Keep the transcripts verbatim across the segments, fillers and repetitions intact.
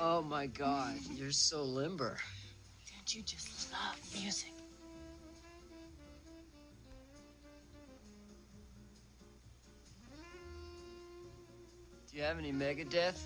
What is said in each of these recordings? Oh my God, you're so limber. Don't you just love music? Do you have any Megadeth?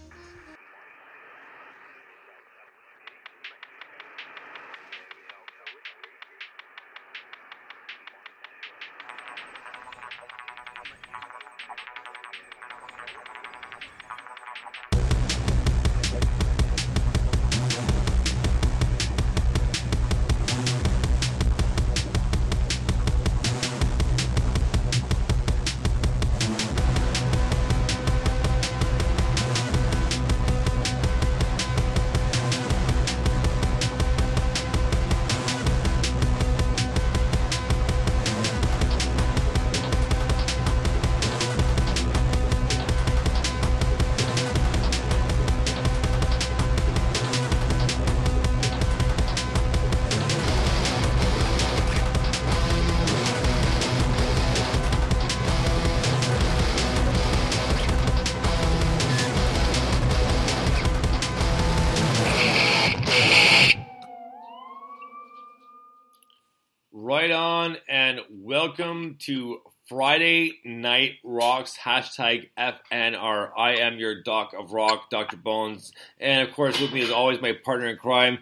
Welcome to Friday Night Rocks, hashtag F N R. I am your doc of rock, Doctor Bones. And of course, with me as always, my partner in crime,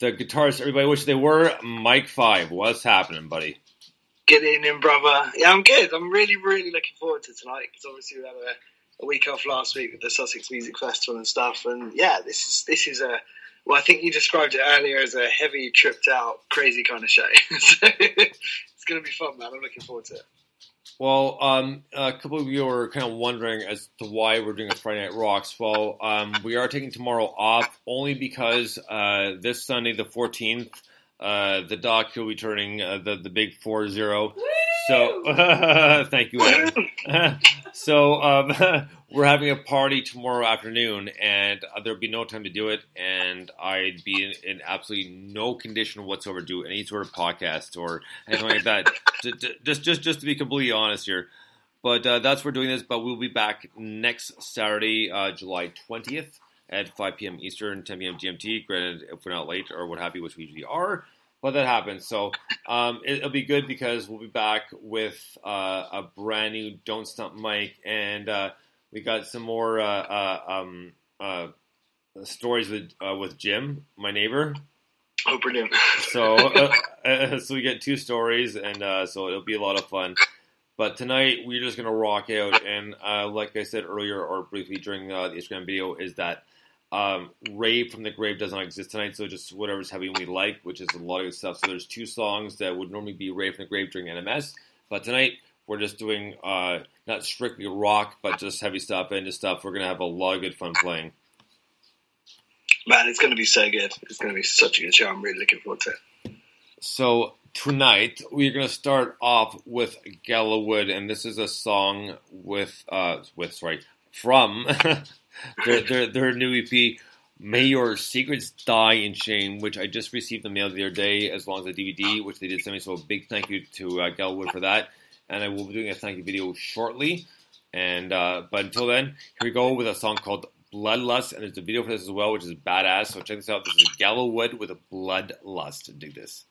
the guitarist everybody wishes they were, Mike Five. What's happening, buddy? Good evening, brother. Yeah, I'm good. I'm really, really looking forward to tonight because obviously we had a, a week off last week with the Sussex Music Festival and stuff. And yeah, this is this is a... Well, I think you described it earlier as a heavy, tripped-out, crazy kind of show. So it's going to be fun, man. I'm looking forward to it. Well, um, a couple of you are kind of wondering as to why we're doing a Friday Night Rocks. Well, um, we are taking tomorrow off only because uh, this Sunday, the fourteenth, uh, the doc will be turning uh, the, the big four zero. Woo! So, uh, thank you, Adam. So, um, we're having a party tomorrow afternoon, and uh, there'll be no time to do it, and I'd be in, in absolutely no condition whatsoever to do any sort of podcast or anything like that, to, to, just, just, just to be completely honest here. But uh, that's where we're doing this, but we'll be back next Saturday, uh, July twentieth at five p.m. Eastern, ten p.m. G M T, granted if we're not late or what have you, which we usually are. But that happens, so um, it, it'll be good because we'll be back with uh, a brand new Don't Stump Mike, and uh, we got some more uh, uh, um, uh, stories with uh, with Jim, my neighbor. Oh, brilliant! So, uh, uh, so we get two stories, and uh, so it'll be a lot of fun. But tonight we're just gonna rock out, and uh, like I said earlier or briefly during uh, the Instagram video, is that. Um, Rave from the Grave does not exist tonight, so just whatever's happening we like, which is a lot of good stuff. So there's two songs that would normally be Rave from the Grave during N M S, but tonight we're just doing uh, not strictly rock, but just heavy stuff and just stuff. We're going to have a lot of good fun playing. Man, it's going to be so good. It's going to be such a good show. I'm really looking forward to it. So tonight we're going to start off with Gallowood, and this is a song with, uh, with sorry, from... Their, their, their new E P, May Your Secrets Die in Shame, which I just received in the mail the other day, as well as a D V D, which they did send me. So a big thank you to uh, Gallowood for that. And I will be doing a thank you video shortly. And uh, but until then, here we go with a song called Bloodlust. And there's a video for this as well, which is badass. So check this out. This is Gallowood with a Bloodlust. Dig this.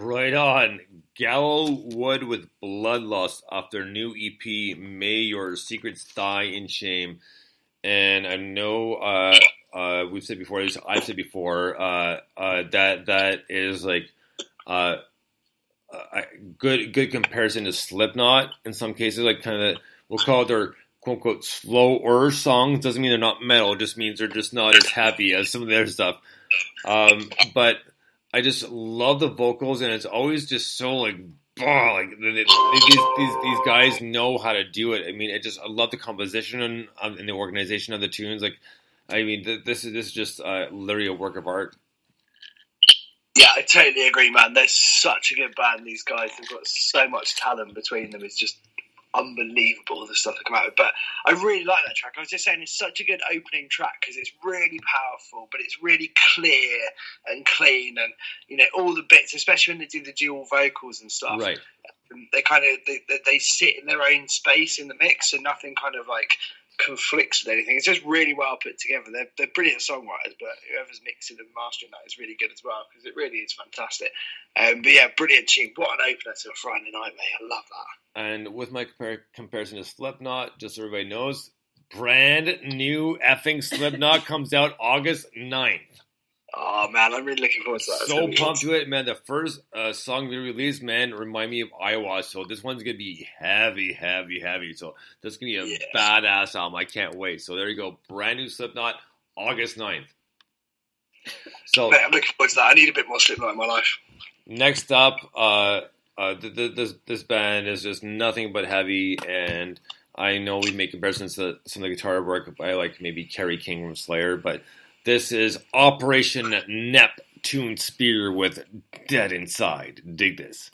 Right on. Gallowood with Bloodlust off their new E P, May Your Secrets Die in Shame. And I know uh, uh, we've said before, I've said before, uh, uh, that that is like uh, a good good comparison to Slipknot in some cases. Like kind of, we'll call it their quote-unquote slower songs. Doesn't mean they're not metal. It just means they're just not as happy as some of their stuff. Um, but I just love the vocals, and it's always just so like, bah, like they, they, these, these these guys know how to do it. I mean, I just I love the composition and, um, and the organization of the tunes. Like, I mean, th- this is this is just uh, literally a work of art. Yeah, I totally agree, man. They're such a good band. These guys, they've got so much talent between them. It's just unbelievable the stuff that come out with. But I really like that track. I was just saying it's such a good opening track because it's really powerful, but it's really clear and clean, and you know all the bits, especially when they do the dual vocals and stuff. Right. They kind of they, they sit in their own space in the mix, and nothing kind of like conflicts with anything. It's just really well put together. They're, they're brilliant songwriters, but whoever's mixing and mastering that is really good as well because it really is fantastic. Um, but yeah, brilliant tune. What an opener to a Friday night, mate. I love that. And with my compar- comparison to Slipknot, just so everybody knows, brand new effing Slipknot comes out August ninth. Oh man, I'm really looking forward to that. It's so pumped to it, man. The first uh, song we released, man, remind me of Iowa. So this one's going to be heavy, heavy, heavy. So this is going to be a yeah. badass album. I can't wait. So there you go. Brand new Slipknot, August ninth. So, man, I'm looking forward to that. I need a bit more Slipknot in my life. Next up, uh, uh, th- th- this, this band is just nothing but heavy. And I know we make comparisons to some of the guitar work by like maybe Kerry King from Slayer, but this is Operation Neptune Spear with Dead Inside. Dig this.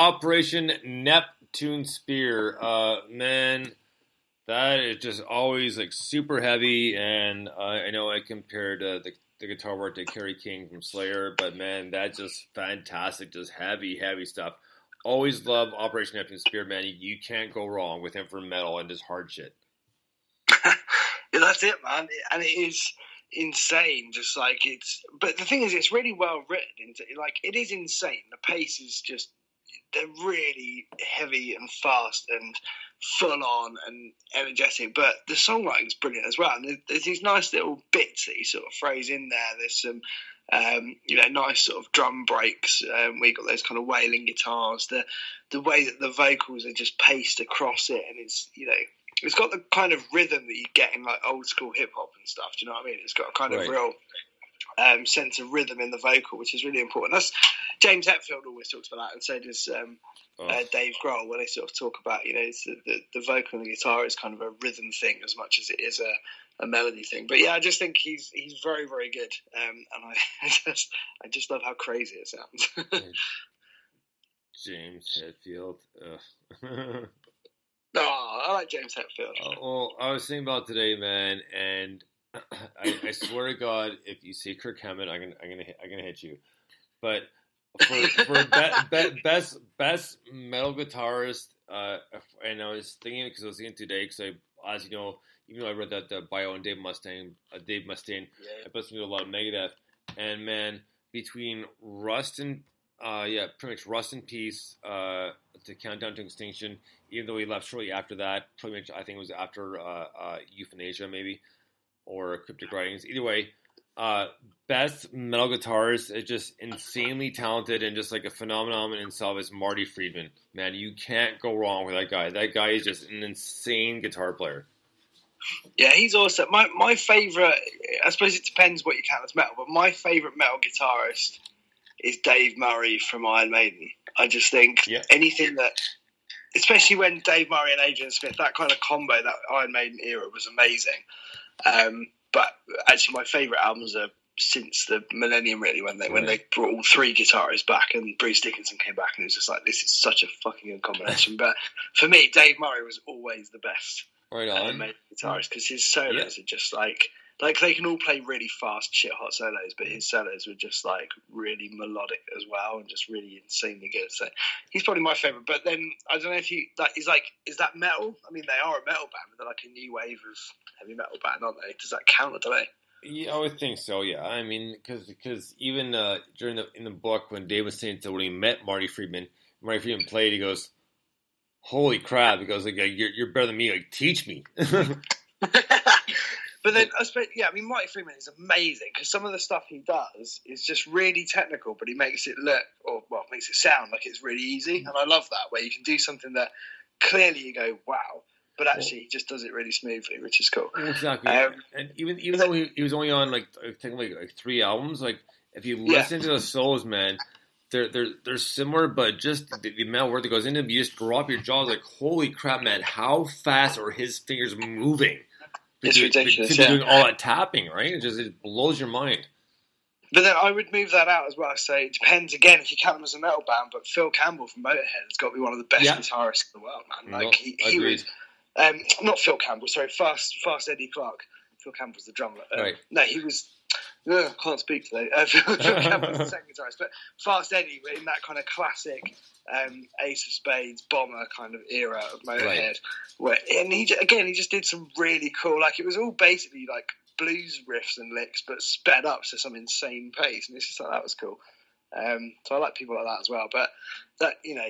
Operation Neptune Spear. Uh, man, that is just always like super heavy, and uh, I know I compared uh, the, the guitar work to Kerry King from Slayer, but man, that's just fantastic, just heavy, heavy stuff. Always love Operation Neptune Spear, man. You can't go wrong with him for metal and just hard shit. Yeah, that's it, man. And it is insane. Just like it's, but the thing is, it's really well written. Like it is insane. The pace is just, they're really heavy and fast and full on and energetic. But the songwriting's brilliant as well. And there's these nice little bits that he sort of throws in there. There's some, um, you know, nice sort of drum breaks. Um, we got those kind of wailing guitars. The the way that the vocals are just paced across it, and it's, you know, it's got the kind of rhythm that you get in like old school hip hop and stuff. Do you know what I mean? It's got a kind right. of real um, sense of rhythm in the vocal, which is really important. That's James Hetfield always talks about that, and so does um, oh. uh, Dave Grohl when they sort of talk about, you know, it's the, the the vocal and the guitar is kind of a rhythm thing as much as it is a, a melody thing. But yeah, I just think he's he's very very good, um, and I just I just love how crazy it sounds. James Hetfield. Ugh. No, oh, I like James Hetfield. Uh, well, I was thinking about today, man, and I, I swear to God, if you see Kirk Hammett, I'm gonna, I'm gonna, I'm gonna hit you. But for, for be, be, best, best metal guitarist, uh, and I was thinking because I was thinking today, because I, as you know, even though I read that the bio on Dave Mustaine, uh, Dave Mustaine, yeah. I've listened to a lot of Megadeth, and man, between Rust and Uh, yeah, pretty much Rust in Peace, uh, to Countdown to Extinction, even though he left shortly after that. Pretty much, I think it was after uh, uh, Euthanasia, maybe, or Cryptic Writings. Either way, uh, best metal guitarist is just insanely talented and just like a phenomenon in itself is Marty Friedman. Man, you can't go wrong with that guy. That guy is just an insane guitar player. Yeah, he's awesome. My, my favourite, I suppose it depends what you count as metal, but my favourite metal guitarist is Dave Murray from Iron Maiden. I just think yeah. anything that, especially when Dave Murray and Adrian Smith, that kind of combo, that Iron Maiden era was amazing. Um, but actually my favourite albums are since the millennium, really, when they right. when they brought all three guitarists back and Bruce Dickinson came back, and it was just like, this is such a fucking good combination. But for me, Dave Murray was always the best right on. Iron Maiden guitarist, because his solos yeah. are just like, Like, they can all play really fast, shit-hot solos, but his solos were just, like, really melodic as well and just really insanely good. So he's probably my favourite. But then, I don't know if you... Like, he's like, is that metal? I mean, they are a metal band, but they're like a new wave of heavy metal band, aren't they? Does that count, or do they? Yeah, I would think so, yeah. I mean, because even uh, during the in the book, when Dave was saying, so when he met Marty Friedman, Marty Friedman played, he goes, holy crap. He goes, like, you're, you're better than me. Like, teach me. But then, I suppose, yeah, I mean, Marty Friedman is amazing because some of the stuff he does is just really technical, but he makes it look, or, well, makes it sound like it's really easy. And I love that, where you can do something that clearly you go, wow, but actually he just does it really smoothly, which is cool. Exactly. Um, and even even though he, he was only on, like, technically, like, three albums, like, if you listen yeah. to the solos, man, they're, they're, they're similar, but just the, the amount of work that goes into them, you just drop your jaws, like, holy crap, man, how fast are his fingers moving? It's you, ridiculous. Yeah. Doing all that tapping, right? It just it blows your mind. But then I would move that out as well. I say it depends again if you count him as a metal band. But Phil Campbell from Motorhead has got to be one of the best yeah. guitarists in the world, man. Like no, he, he was, um, not Phil Campbell. Sorry, fast, fast Eddie Clark. Phil Campbell's the drummer. Um, right. No, he was. Ugh, can't speak today. Uh, Phil Campbell's the second guitarist, but Fast Eddie in that kind of classic um, Ace of Spades bomber kind of era of Motorhead. Right. Where, and he again, he just did some really cool. Like it was all basically like blues riffs and licks, but sped up to some insane pace. And it's just like that was cool. Um, so I like people like that as well. But that you know,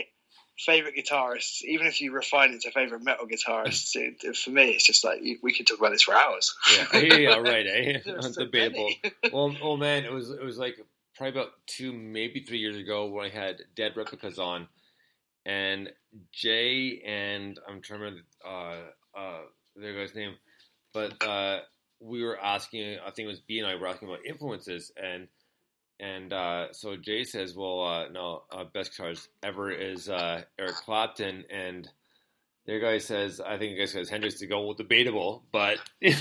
favorite guitarists. Even if you refine it to favorite metal guitarists, it, for me, it's just like we could talk about this for hours. Yeah, yeah, right. Eh? Debatable. Well, oh man, it was it was like probably about two, maybe three years ago when I had Dead Replicas on, and Jay and I'm trying to remember uh, uh, their guy's name, but uh, we were asking. I think it was B and I were asking about influences and. And uh, so Jay says, well, uh, no, uh, best guitarist ever is uh, Eric Clapton. And their guy says, I think the guy says Hendrix to go, well, debatable. But they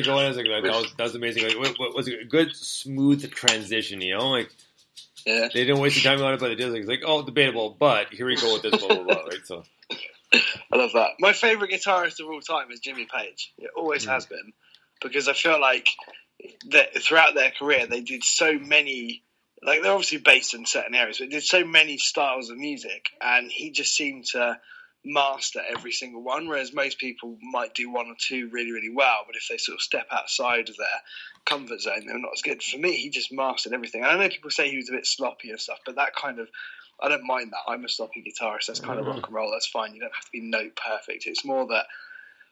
go on, I was like, that was, that was amazing. Like, it was a good, smooth transition, you know? Like, yeah. They didn't waste the time on it, but it did. It's like, oh, debatable, but here we go with this, blah, blah, blah, right? So. I love that. My favourite guitarist of all time is Jimmy Page. It always mm. has been, because I feel like that throughout their career, they did so many, like they're obviously based in certain areas, but they did so many styles of music, and he just seemed to master every single one, whereas most people might do one or two really, really well, but if they sort of step outside of their comfort zone, they're not as good. For me, he just mastered everything. And I know people say he was a bit sloppy and stuff, but that kind of, I don't mind that. I'm a sloppy guitarist. That's kind of rock and roll. That's fine. You don't have to be note perfect. It's more that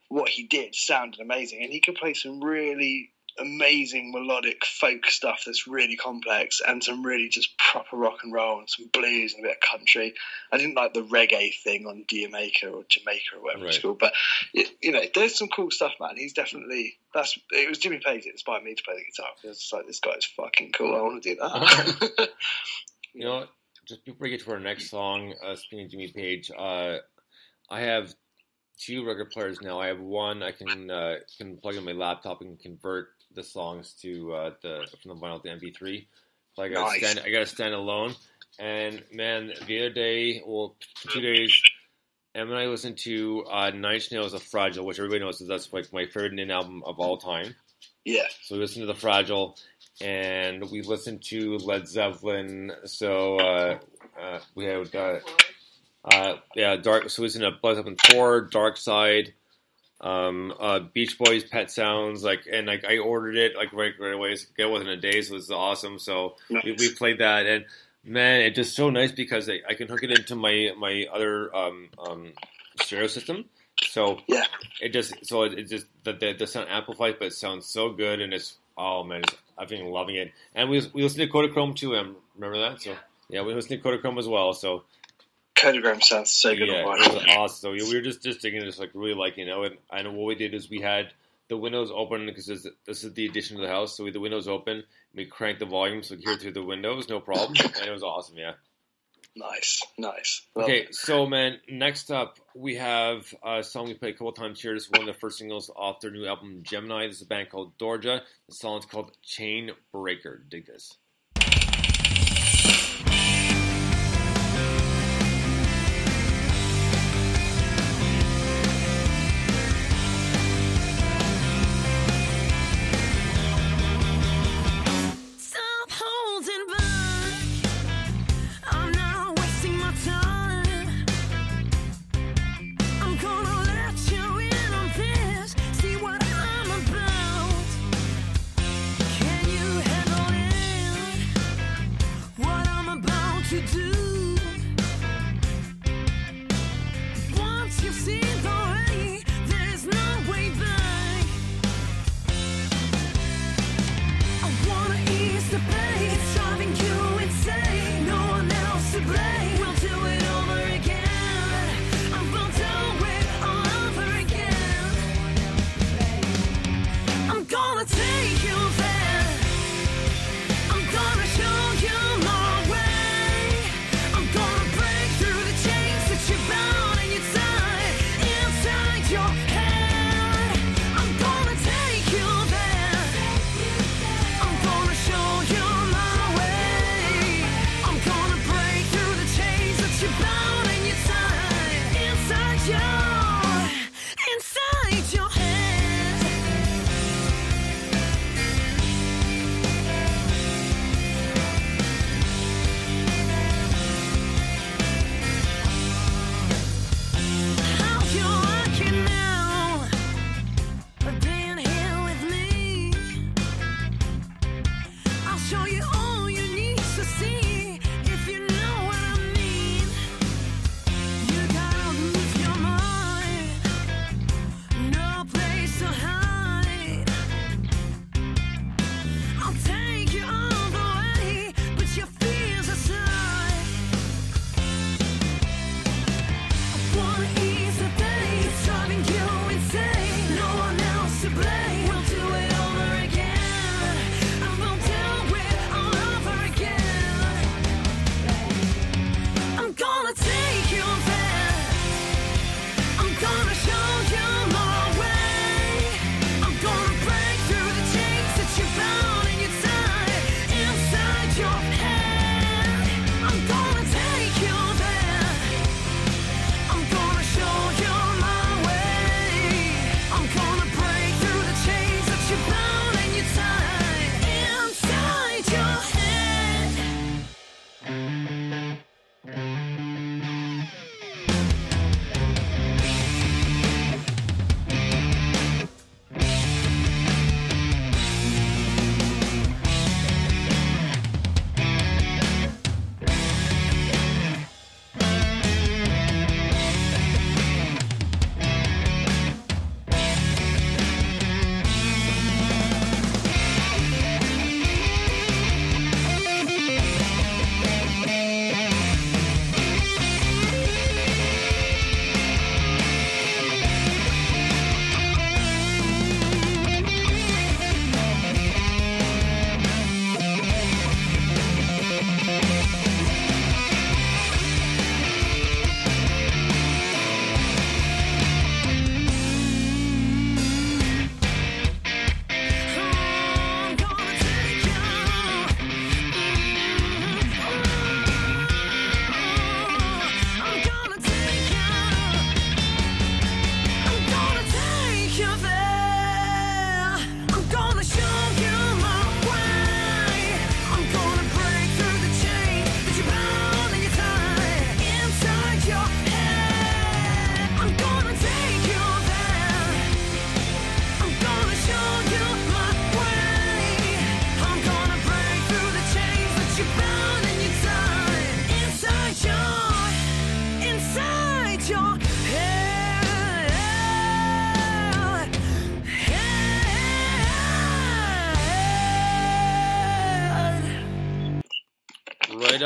what he did sounded amazing, and he could play some really amazing melodic folk stuff that's really complex, and some really just proper rock and roll, and some blues and a bit of country. I didn't like the reggae thing on Jamaica or Jamaica or whatever right. it's called, but you know, there's some cool stuff, man. He's definitely that's it was Jimmy Page that inspired me to play the guitar, because it's like, this guy is fucking cool. I want to do that. You know, just before we get to our next song, uh, speaking of Jimmy Page, uh, I have two record players now. I have one I can uh, can plug in my laptop and convert the songs to uh, the from the vinyl to M P three. So I got nice. stand, I got to stand alone. And man, the other day, well, two days, Em and I listened to uh, Nine Inch Nails' "Fragile," which everybody knows is that's like my favorite Indian album of all time. Yeah. So we listened to the "Fragile," and we listened to Led Zeppelin. So uh, uh, we had got uh, yeah, dark. So we listened to Led Zeppelin four, "Dark Side." Um, uh, Beach Boys, Pet Sounds, like, and like I ordered it like right, right away. It wasn't a day, so it was awesome. So nice. we, we played that, and man, it's just so nice because I, I can hook it into my my other um, um, stereo system. So yeah, it just so it, it just the, the the sound amplifies, but it sounds so good, and it's oh man, it's, I've been loving it. And we we listened to Kodachrome too. Um, remember that? So yeah, we listened to Kodachrome as well. So. Kodachrome sounds so good. Yeah, it was awesome. We were just just digging, just like really like you know. And, and what we did is we had the windows open because this, this is the addition to the house, so we had the windows open. We cranked the volume so we could hear through the windows, no problem. And it was awesome, yeah. Nice, nice. Okay, well, so man, next up we have a song we played a couple times here. This is one of the first singles off their new album Gemini. This is a band called Dorja. The song's called Chain Breaker. Dig this.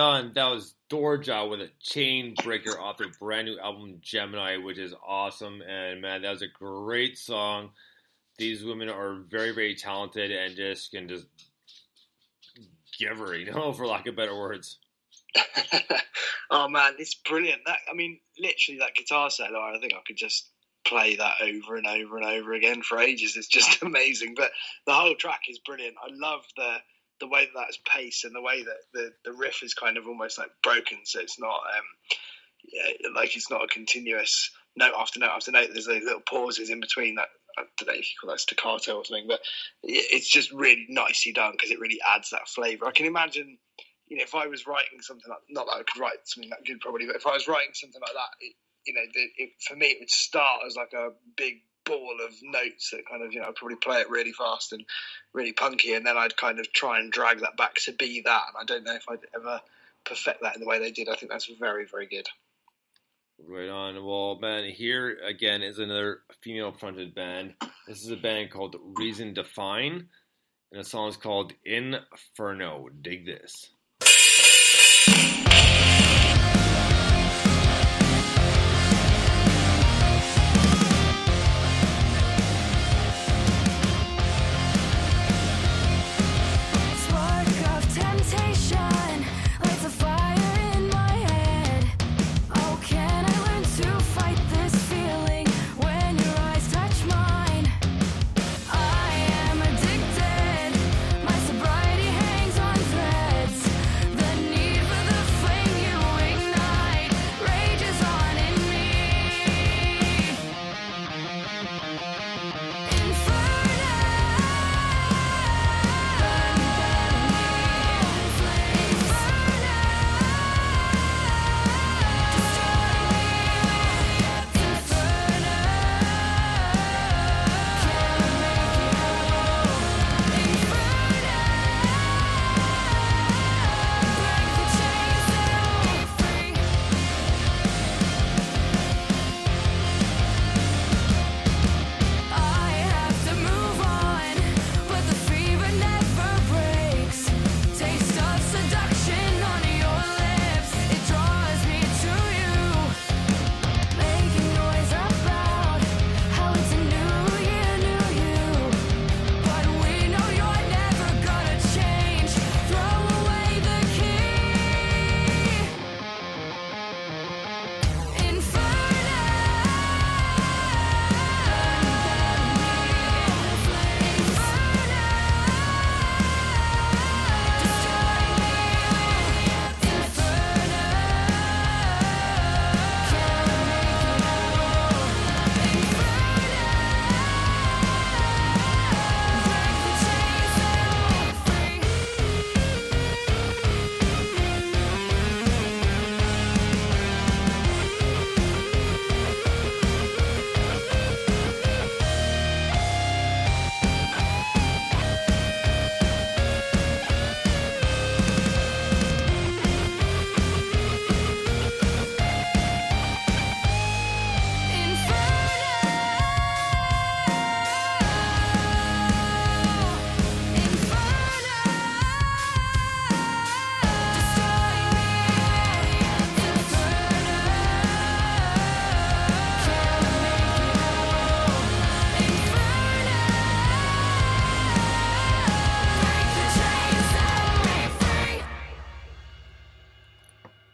done. That was Dorja with a Chain Breaker off their brand new album Gemini, which is awesome. And man, that was a great song. These women are very, very talented and just can just give her, you know, for lack of better words. Oh man, it's brilliant. That I mean, literally that guitar solo, I think I could just play that over and over and over again for ages. It's just amazing. But the whole track is brilliant. I love the the way that that's paced and the way that the, the riff is kind of almost like broken, so it's not um, yeah, like it's not a continuous note after note after note. There's those little pauses in between that. I don't know if you call that staccato or something, but it's just really nicely done because it really adds that flavour. I can imagine, you know, if I was writing something like, not that I could write something that good probably, but if I was writing something like that, it, you know, it, it, for me it would start as like a big ball of notes that kind of, you know, I'd probably play it really fast and really punky, and then I'd kind of try and drag that back to be that. And I don't know if I'd ever perfect that in the way they did. I think that's very, very good. Right on. Well, man, here again is another female-fronted band. This is a band called Reason Define, and the song is called Inferno. Dig this.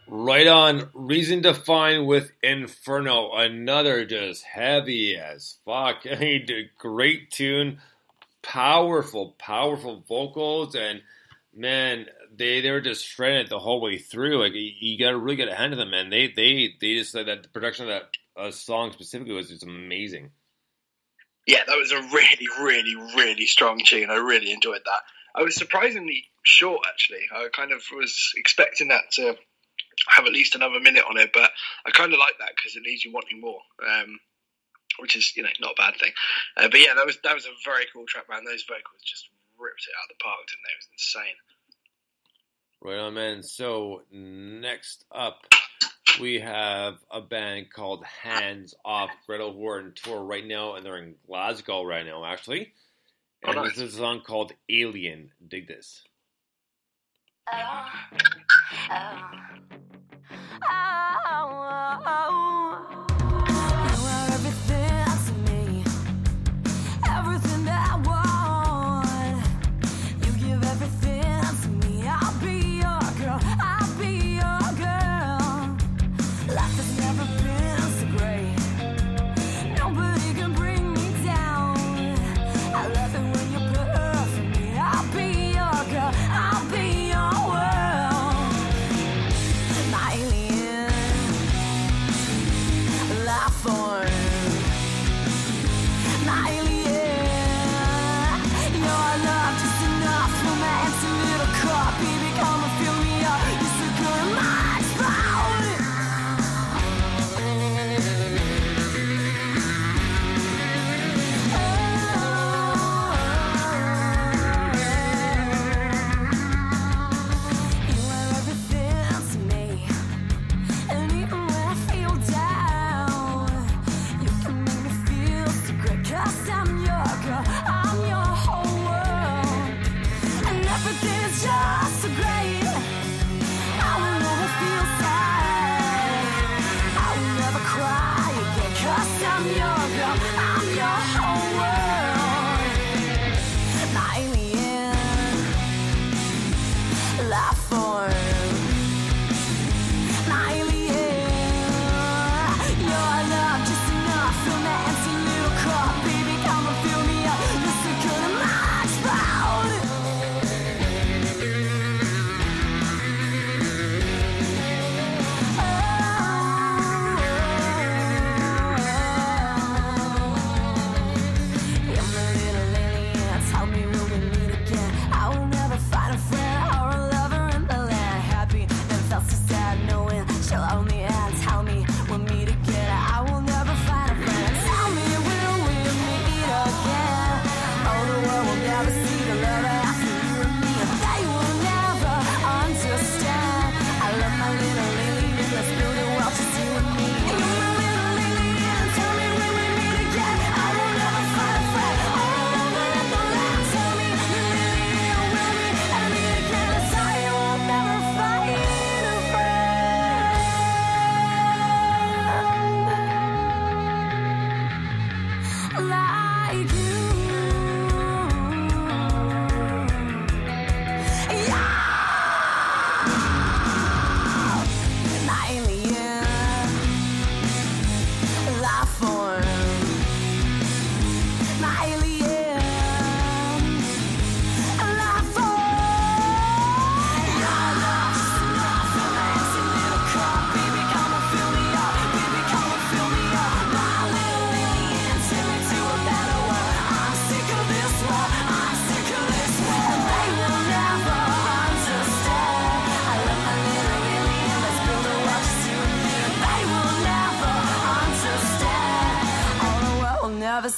Right on, Reason Define with Inferno, another just heavy as fuck, great tune, powerful, powerful vocals, and man, they, they were just shredded the whole way through. Like you, you got to really get a hand of them, man. They they they just said that the production of that uh, song specifically was just amazing. Yeah, that was a really, really, really strong tune. I really enjoyed that. I was surprisingly short, actually. I kind of was expecting that to have at least another minute on it, but I kind of like that because it leaves you wanting more, um, which is, you know, not a bad thing. Uh, but yeah, that was that was a very cool track, man. Those vocals just ripped it out of the park, didn't they? It was insane. Right on, man. So next up, we have a band called Hands Off Gretel, who are on tour right now, and they're in Glasgow right now, actually. And oh, nice. This is a song called Alien. Dig this. Oh, oh, oh, oh. You are everything to me, everything that I want. You give everything to me. I'll be your girl, I'll be your girl. Life has never been so great. Nobody can bring me down. I love it when you're perfect me. I'll be your girl, I'll be.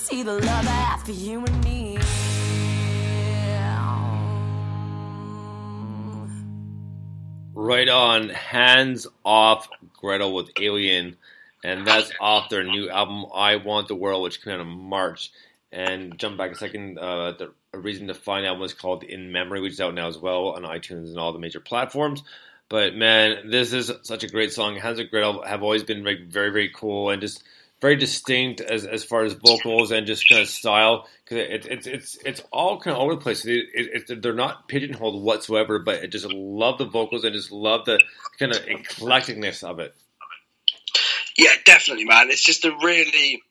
See the love after you and me. Right on, Hands Off Gretel with Alien, and that's off their new album I Want the World, which came out in March. And jump back a second, uh, the Reason Define album is called In Memory, which is out now as well on iTunes and all the major platforms. But man, this is such a great song. Hands Off Gretel have always been very, very cool and just very distinct as as far as vocals and just kind of style, because it's it's it's it's all kind of all over the place. It, it, it, they're not pigeonholed whatsoever, but I just love the vocals and just love the kind of eclecticness of it. Yeah, definitely, man. It's just a really,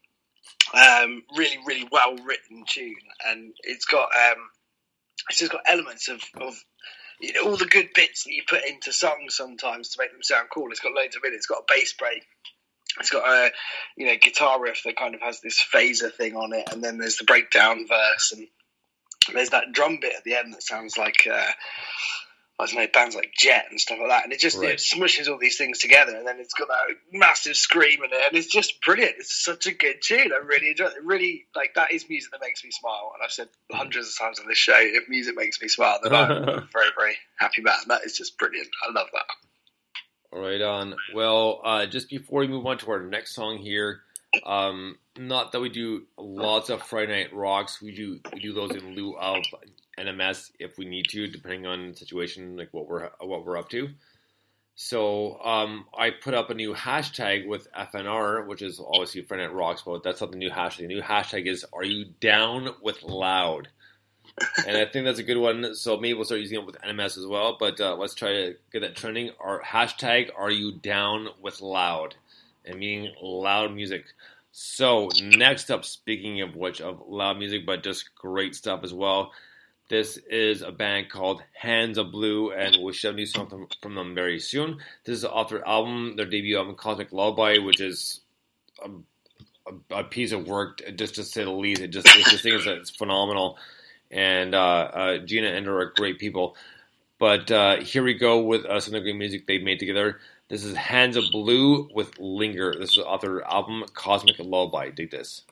um, really, really well written tune, and it's got um, it's just got elements of of. You know, all the good bits that you put into songs sometimes to make them sound cool. It's got loads of it. It's got a bass break. It's got a, you know, guitar riff that kind of has this phaser thing on it, and then there's the breakdown verse, and there's that drum bit at the end that sounds like, uh, I don't know, bands like Jet and stuff like that, and it just right. It smushes all these things together, and then it's got that massive scream in it, and it's just brilliant. It's such a good tune. I really enjoy it. Really, like, that is music that makes me smile, and I've said hundreds of times on this show, if music makes me smile, then I'm very, very happy about it. That is just brilliant. I love that. Right on. Well, uh, just before we move on to our next song here, um, not that we do lots of Friday Night Rocks, we do we do those in lieu of N M S if we need to, depending on the situation, like what we're what we're up to. So um, I put up a new hashtag with F N R, which is obviously Friday Night Rocks, but that's not the new hashtag. The new hashtag is, are you down with loud? And I think that's a good one. So maybe we'll start using it with N M S as well, but uh, let's try to get that trending. Our hashtag, are you down with loud? And meaning loud music. So next up, speaking of which, of loud music, but just great stuff as well. This is a band called Hands of Blue, and we should do something from them very soon. This is off their album, their debut album, Cosmic Lullaby, which is a, a, a piece of work, just to say the least. It just, it's just things that's phenomenal, and uh, uh, Gina and her are great people. But uh, here we go with uh, some of the great music they made together. This is Hands of Blue with Linger. This is off their album, Cosmic Lullaby. Dig this.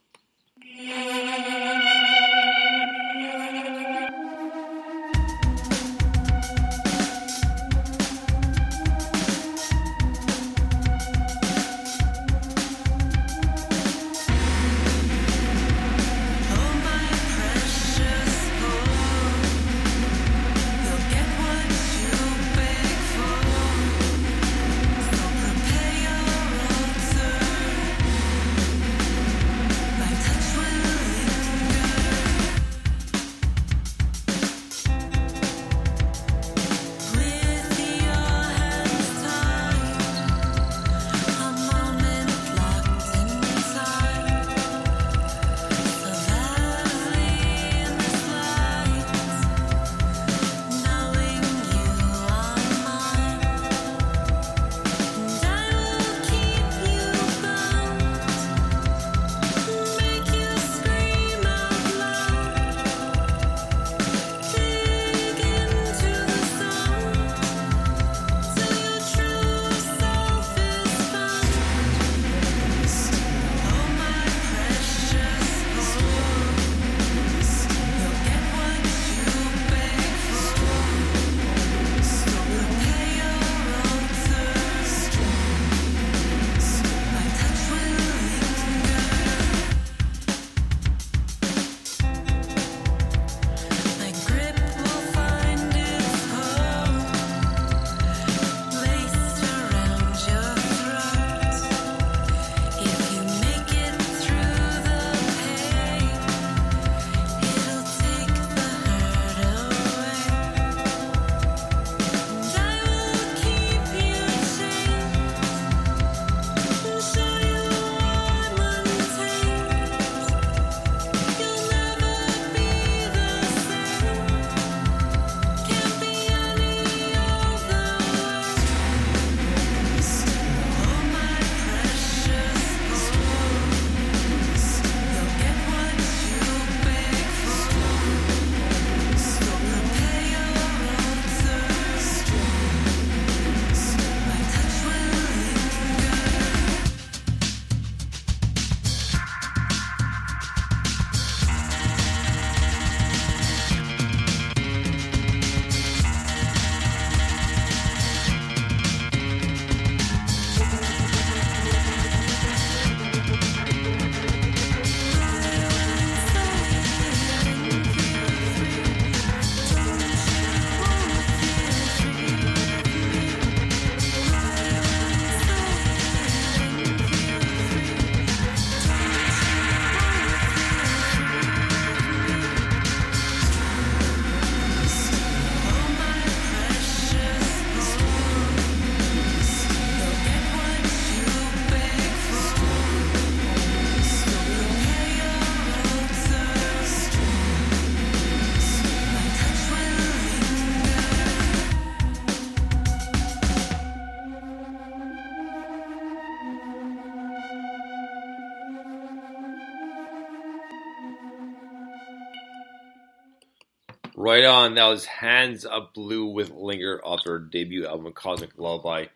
Right on, that was Hands of Blue with Linger off their debut album, Cosmic Lullaby.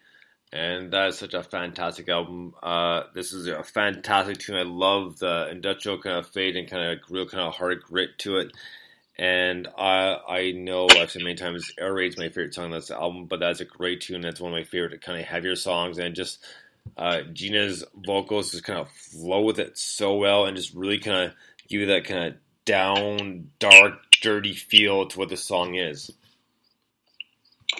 And that is such a fantastic album. Uh, this is a fantastic tune. I love the industrial kind of fade and kind of real kind of hard grit to it. And I I know I've said many times, Air Raid's my favorite song on this album, but that's a great tune. That's one of my favorite kind of heavier songs. And just uh, Gina's vocals just kind of flow with it so well and just really kind of give you that kind of down, dark, sturdy feel to what the song is.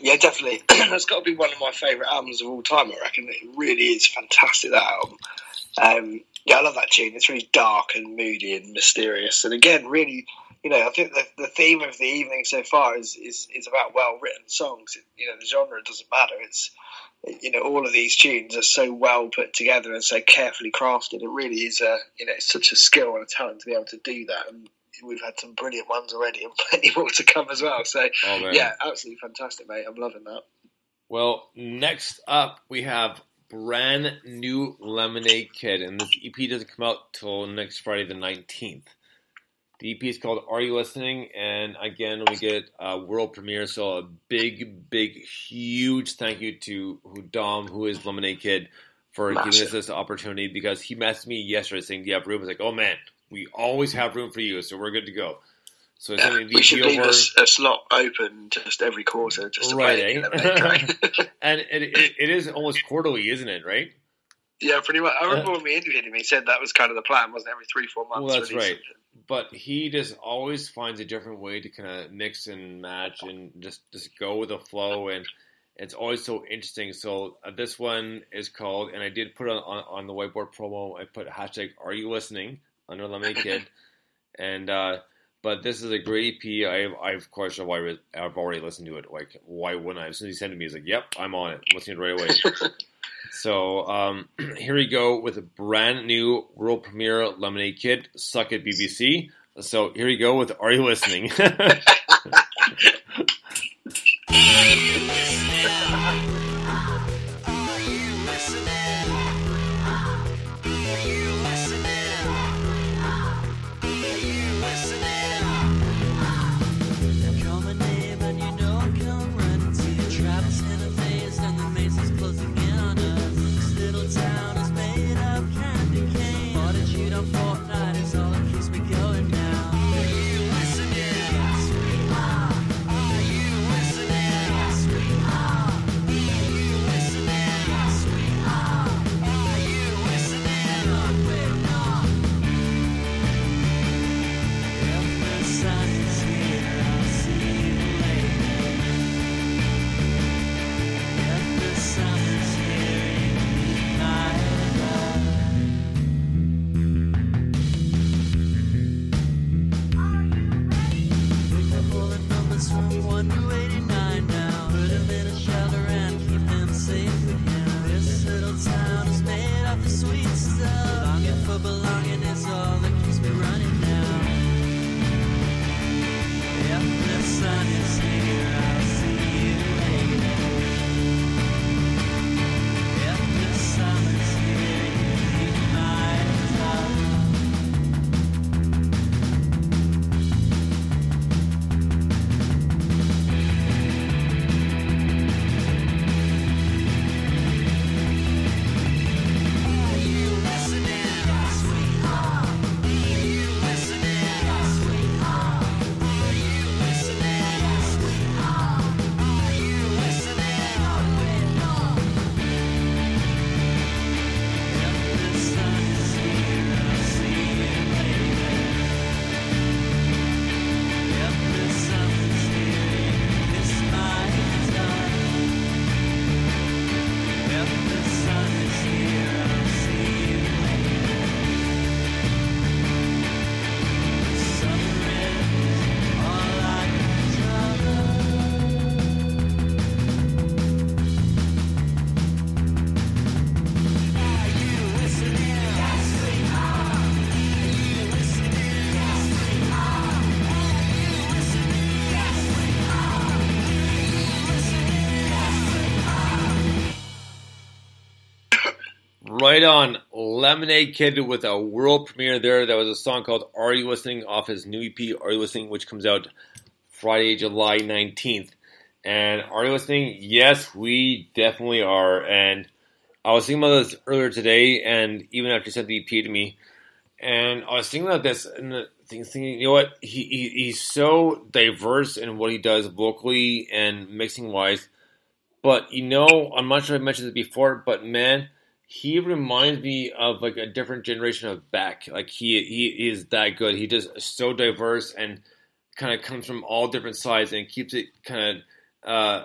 Yeah, definitely. That's got to be one of my favourite albums of all time, I reckon. It really is fantastic, that album. Um, yeah, I love that tune. It's really dark and moody and mysterious. And again, really, you know, I think the, the theme of the evening so far is, is, is about well-written songs. It, you know, the genre doesn't matter. It's, you know, all of these tunes are so well put together and so carefully crafted. It really is, a, you know, it's such a skill and a talent to be able to do that. And we've had some brilliant ones already and plenty more to come as well. So, oh, yeah, absolutely fantastic, mate. I'm loving that. Well, next up we have brand new Lemonade Kid, and this E P doesn't come out till next Friday the nineteenth. The E P is called Are You Listening? And again, we get a world premiere, so a big, big, huge thank you to Dom, who is Lemonade Kid, for Massive. giving us this opportunity, because he messaged me yesterday saying, do you have room? I was like, oh, man, we always have room for you, so we're good to go. So yeah, we should leave a, a slot open just every quarter, just to right, play. Eh? And it, it, it is almost quarterly, isn't it? Right? Yeah, pretty much. I remember uh, when we interviewed him, he said that was kind of the plan, wasn't it? Every three, four months. Well, that's right. Something. But he just always finds a different way to kind of mix and match and just, just go with the flow, and it's always so interesting. So uh, this one is called, and I did put on, on on the whiteboard promo, I put hashtag Are You Listening under Lemonade Kid, and. uh But this is a great E P. I, I of course, why I've already listened to it. Like, why wouldn't I? As soon as he sent it to me, he's like, "Yep, I'm on it. I'm listening to it right away." So um, here we go with a brand new world premiere Lemonade Kid. Suck it, B B C. So here we go with "Are You Listening?" Right on, Lemonade Kid with a world premiere there. That was a song called Are You Listening off his new E P, Are You Listening, which comes out Friday, July nineteenth. And are you listening? Yes, we definitely are. And I was thinking about this earlier today, and even after he sent the E P to me, and I was thinking about this and thinking, you know what, he, he he's so diverse in what he does vocally and mixing-wise. But, you know, I'm not sure I mentioned this before, but man, he reminds me of like a different generation of Beck. Like he, he is that good. He just so diverse and kind of comes from all different sides and keeps it kind of uh,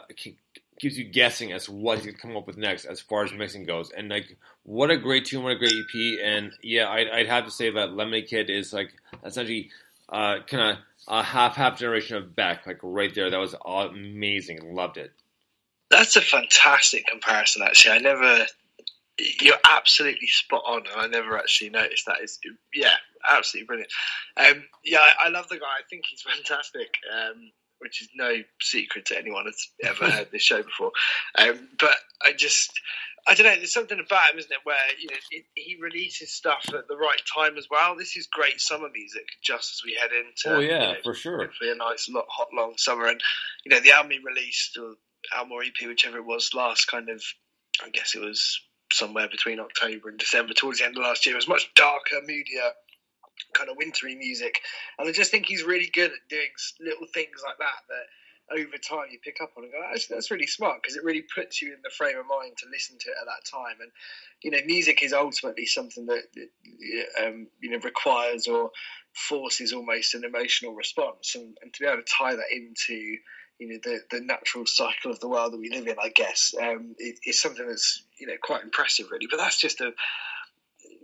keeps you guessing as to what he's going to come up with next as far as mixing goes. And like, what a great tune, what a great E P. And yeah, I'd, I'd have to say that Lemonade Kid is like essentially uh, kind of a half half generation of Beck, like right there. That was amazing. Loved it. That's a fantastic comparison. Actually, I never. You're absolutely spot on, and I never actually noticed that. It's, yeah, absolutely brilliant. Um, yeah, I, I love the guy. I think he's fantastic, um, which is no secret to anyone that's ever heard this show before. Um, but I just, I don't know, there's something about him, isn't it, where you know it, he releases stuff at the right time as well. This is great summer music just as we head into oh, yeah, you know, for sure. hopefully a nice, lot, hot, long summer. And you know, the album he released, or album or E P, whichever it was, last kind of, I guess it was somewhere between October and December, towards the end of last year. It was much darker, moodier, kind of wintry music. And I just think he's really good at doing little things like that that over time you pick up on and go, actually, that's really smart, because it really puts you in the frame of mind to listen to it at that time. And, you know, music is ultimately something that, um, you know, requires or forces almost an emotional response. And, and to be able to tie that into, you know, the, the natural cycle of the world that we live in, I guess, um, it, it's something that's, you know, quite impressive, really. But that's just a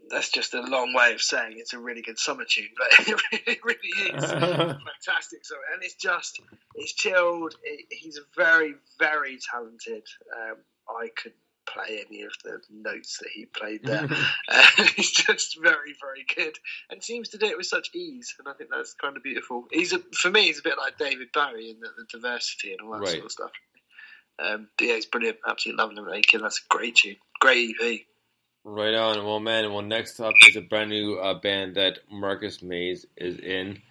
that's just a long way of saying it's a really good summer tune. But it really, it really is fantastic summer, and it's just it's chilled. It, he's very, very talented. Um, I could play any of the notes that he played there. uh, he's just very, very good, and seems to do it with such ease, and I think that's kind of beautiful. He's a, for me, he's a bit like David Bowie in the, the diversity and all that right. sort of stuff. Um, yeah, he's brilliant. Absolutely loving him, Aiken. That's a great tune. Great E P. Right on. Well, man, well, next up is a brand new uh, band that Marcus Mays is in,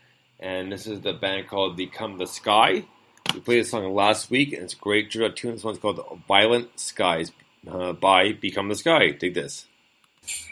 and this is the band called Become the Sky. We played this song last week, and it's a great tune. This one's called Violent Skies. Uh, by Become the Sky. Take this. Sky.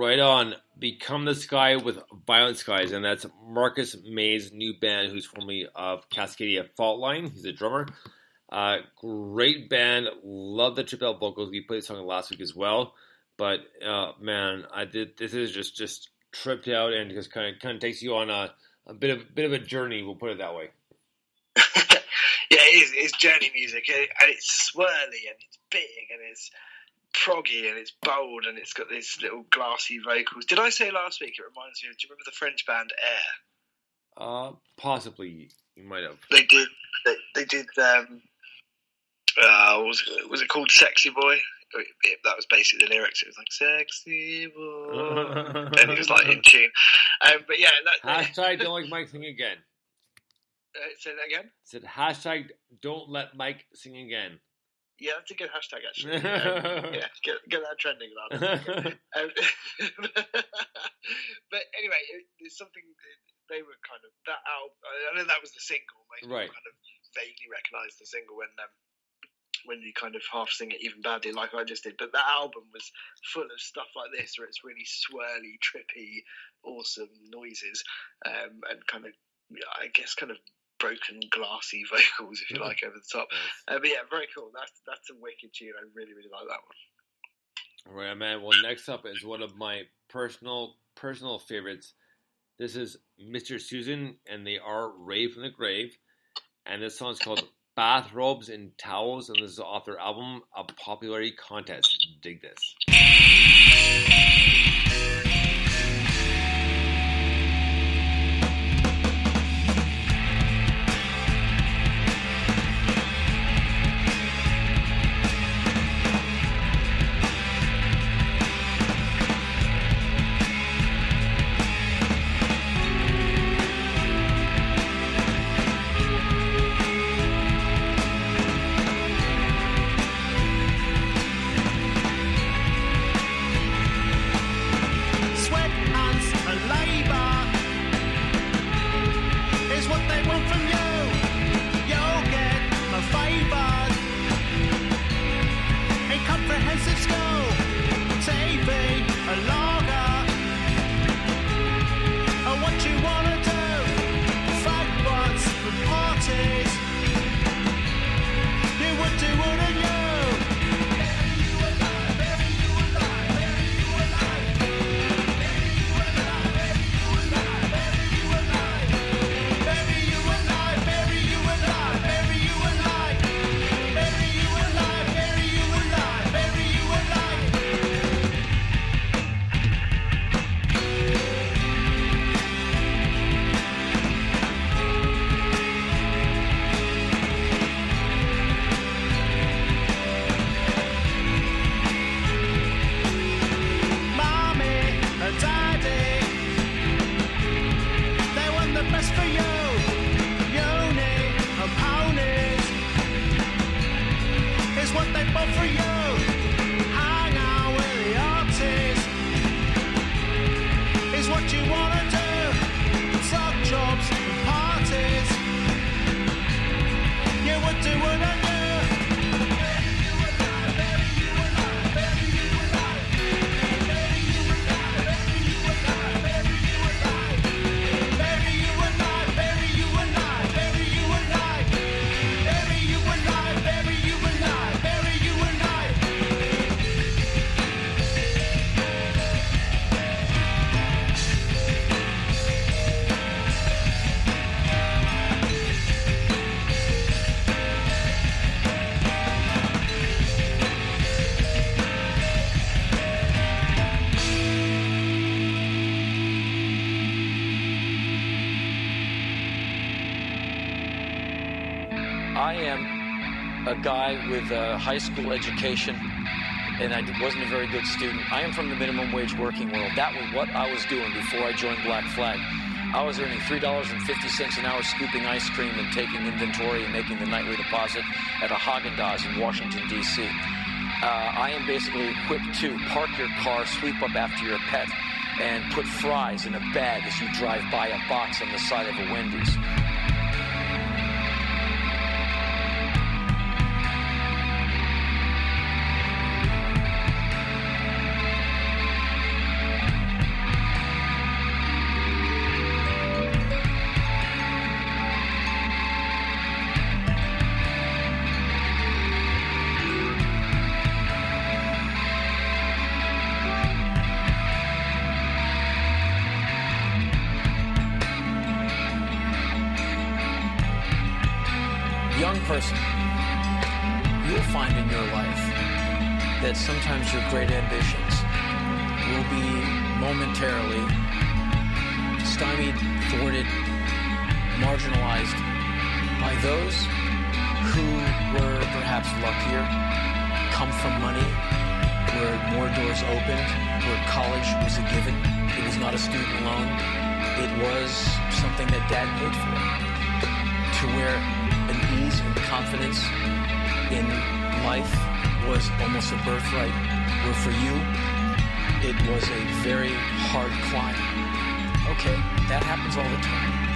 Right on. Become the Sky with Violent Skies, and that's Marcus May's new band, who's formerly of Cascadia Fault Line. He's a drummer. Uh, great band. Love the triple vocals. We played the song last week as well. But uh, man, I did. This is just, just tripped out and just kind of kind of takes you on a, a bit of bit of a journey. We'll put it that way. Yeah, it is, it's journey music, and it's swirly, and it's big, and it's proggy, and it's bold, and it's got these little glassy vocals. Did I say last week it reminds me of, do you remember the French band Air? Uh, possibly. You might have. They did, they, they did, um, uh, was, was it called Sexy Boy? It, it, that was basically the lyrics. It was like, Sexy Boy. And it was like in tune. Um, but yeah. That, hashtag don't like Mike sing again. Uh, say that again? It said, hashtag don't let Mike sing again. Yeah, that's a good hashtag, actually. Um, yeah, get, get that trending. um, but anyway, it, it's something they were kind of, that album, I know that was the single, maybe right. Kind of vaguely recognised the single when um, when you kind of half sing it even badly like I just did, but that album was full of stuff like this, where it's really swirly, trippy, awesome noises, um, and kind of, I guess, kind of broken glassy vocals, if you like, over the top. Uh, but yeah, very cool. That's that's a wicked tune. I really, really like that one. All right, man. Well, next up is one of my personal personal favorites. This is Mister Susan, and they are Ray from the Grave. And this song's called Bathrobes and Towels, and this is off their album, A Popularity Contest. Dig this. Guy with a high school education, and I wasn't a very good student. I am from the minimum wage working world. That was what I was doing before I joined Black Flag. I was earning three dollars and fifty cents an hour scooping ice cream and taking inventory and making the nightly deposit at a Häagen-Dazs in Washington, D C. Uh, I am basically equipped to park your car, sweep up after your pet, and put fries in a bag as you drive by a box on the side of a Wendy's. young person, you'll find in your life that sometimes your great ambitions will be momentarily stymied, thwarted, marginalized by those who were perhaps luckier, come from money, where more doors opened, where college was a given. It was not a student loan. It was something that Dad paid for. To where an ease and confidence in life was almost a birthright, where for you, it was a very hard climb. Okay, that happens all the time.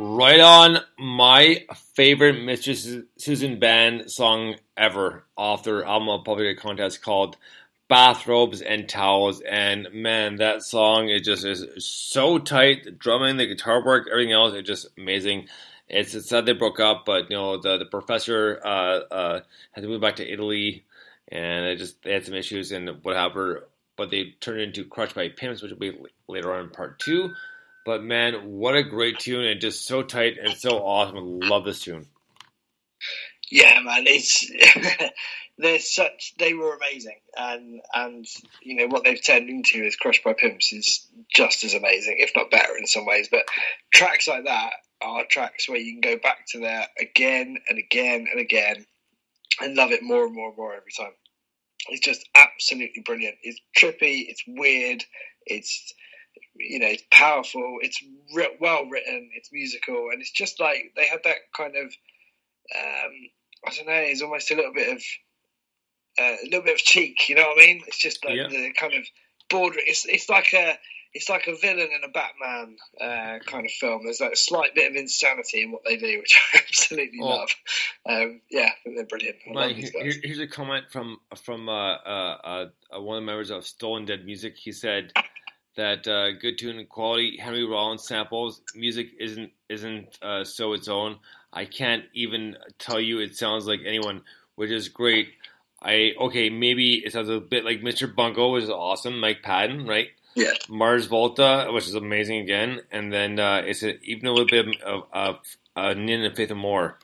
Right on, my favorite Mistress Susan Band song ever off their album of public contest called Bathrobes and Towels. And man, that song, it just is so tight. The drumming, the guitar work, everything else, it's just amazing. It's, it's sad they broke up, but you know, the, the professor uh, uh, had to move back to Italy and it just, they had some issues and whatever, but they turned into Crushed by Pimps, which will be later on in part two. But man, what a great tune, and just so tight and so awesome. I love this tune. Yeah, man, it's they're such they were amazing, and and you know what they've turned into is Crushed by Pimps is just as amazing, if not better in some ways. But tracks like that are tracks where you can go back to that again and again and again and love it more and more and more every time. It's just absolutely brilliant. It's trippy, it's weird, it's you know, it's powerful, it's re- well written, it's musical, and it's just like they had that kind of, um, I don't know, it's almost a little bit of, uh, a little bit of cheek, you know what I mean? It's just like yeah. the kind of border, it's it's like a it's like a villain in a Batman uh, kind of film. There's like a slight bit of insanity in what they do, which I absolutely oh. love. Um, yeah, they're brilliant. I love these guys. Here's a comment from, from uh, uh, uh, one of the members of Stolen Dead Music. He said... That uh, good tune and quality Henry Rollins samples. Music isn't isn't uh, so its own. I can't even tell you it sounds like anyone, which is great. I okay, maybe it sounds a bit like Mister Bunko, which is awesome. Mike Patton, right? Yeah. Mars Volta, which is amazing again, and then uh, it's a, even a little bit of of uh, Nin and Faith and More.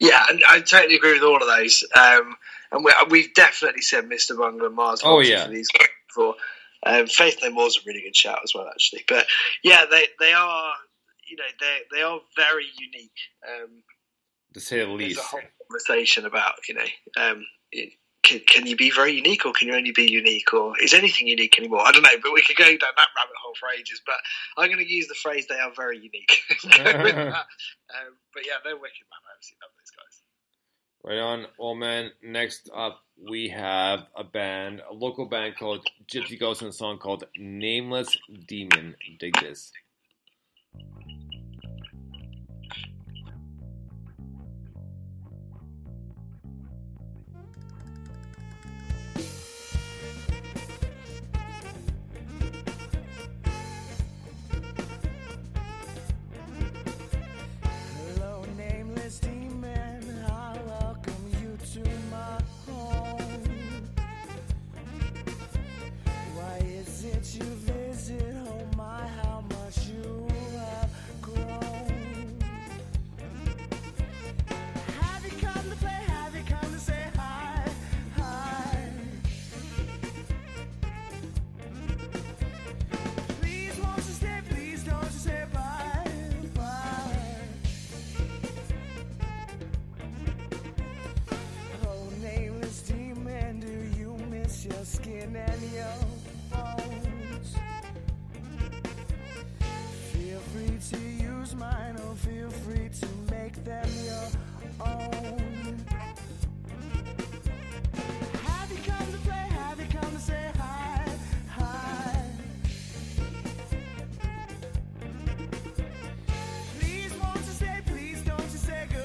Yeah, and I totally agree with all of those. Um, and we, we've definitely said Mister Bunko and Mars Volta oh, yeah. to these guys before. Um, Faith No More is a really good shout as well, actually. But yeah, they, they are, you know, they they are very unique. Um, to say the least. There's a whole conversation about, you know, um, it, can, can you be very unique or can you only be unique or is anything unique anymore? I don't know, but we could go down that rabbit hole for ages. But I'm going to use the phrase they are very unique. um, but yeah, they're wicked, man. I absolutely love those guys. Right on. Well, man, next up we have a band, a local band called Gypsy Ghost, and a song called Nameless Demon. Dig this. skin and your bones. Feel free to use mine, or feel free to make them your own. Have you come to play? Have you come to say hi, hi? Please won't you say, please don't you say good.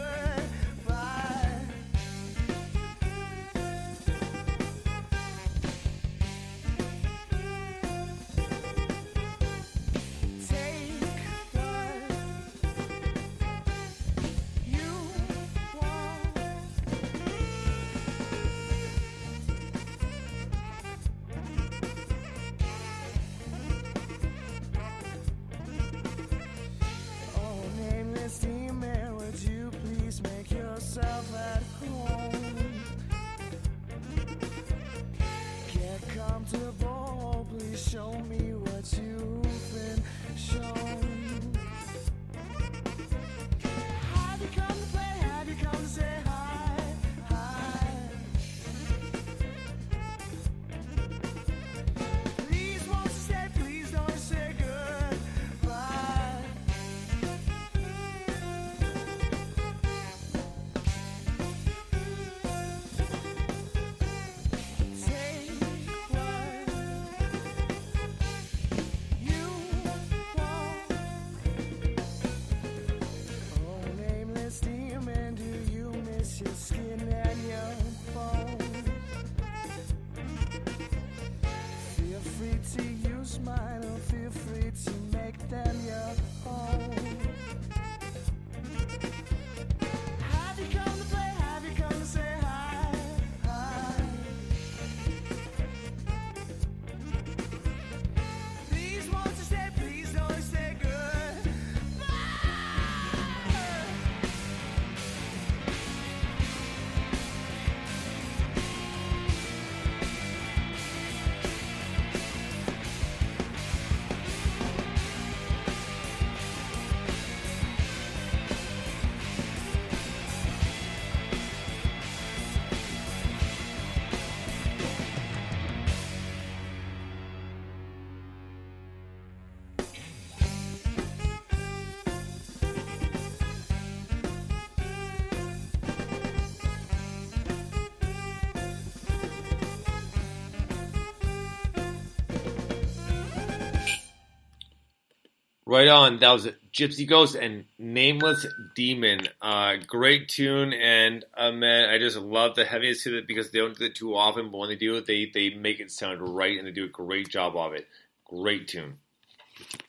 Right on. That was Gypsy Ghost and Nameless Demon. Uh, great tune, and uh, man, I just love the heaviness to it because they don't do it too often, but when they do it, they, they make it sound right, and they do a great job of it. Great tune.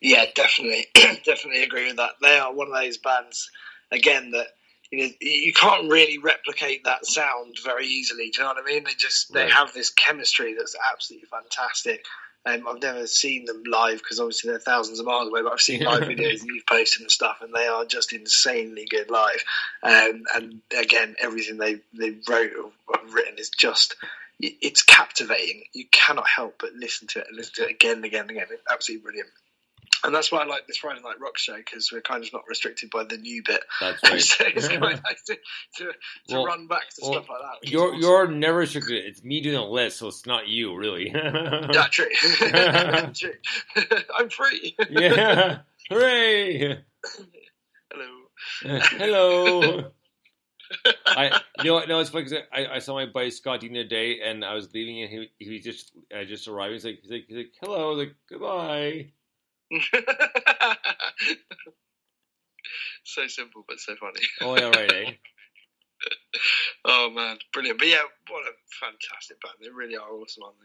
Yeah, definitely. Definitely agree with that. They are one of those bands, again, that you know, you can't really replicate that sound very easily. Do you know what I mean? They just they right. have this chemistry that's absolutely fantastic. Um, I've never seen them live because obviously they're thousands of miles away, but I've seen live videos and you've posted and stuff, and they are just insanely good live. Um, and again, everything they they wrote or written is just it's captivating. You cannot help but listen to it and listen to it again and again and again. It's absolutely brilliant. And that's why I like this Friday Night Rock show, because we're kind of not restricted by the new bit. That's right. So it's quite nice to, to, to well, run back to well, stuff like that. You're awesome. You're never restricted. It's me doing a list, so it's not you, really. Yeah, true. True. I'm free. Yeah. Hooray. Hello. Hello. I you know no it's funny because I, I saw my buddy Scott the other day, and I was leaving, and he he was just uh, just arriving. He's like he's like he's like hello. I was like goodbye. So simple but so funny. Oh yeah, right, eh? Oh man, brilliant. But yeah, what a fantastic band. They really are awesome, aren't they?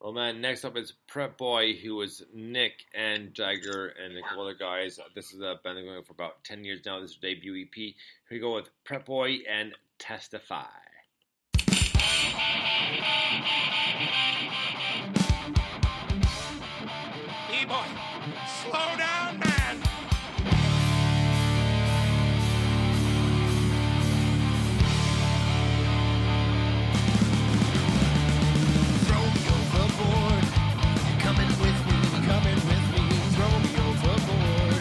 Well man, next up is Prep Boy, who was Nick and Jagger and a couple other guys. This is a band that's going on for about ten years now. This is their debut E P. Here we go with Prep Boy and Testify. E-boy, slow down, man. Throw me overboard. You're coming with me, you're coming with me. Throw me overboard.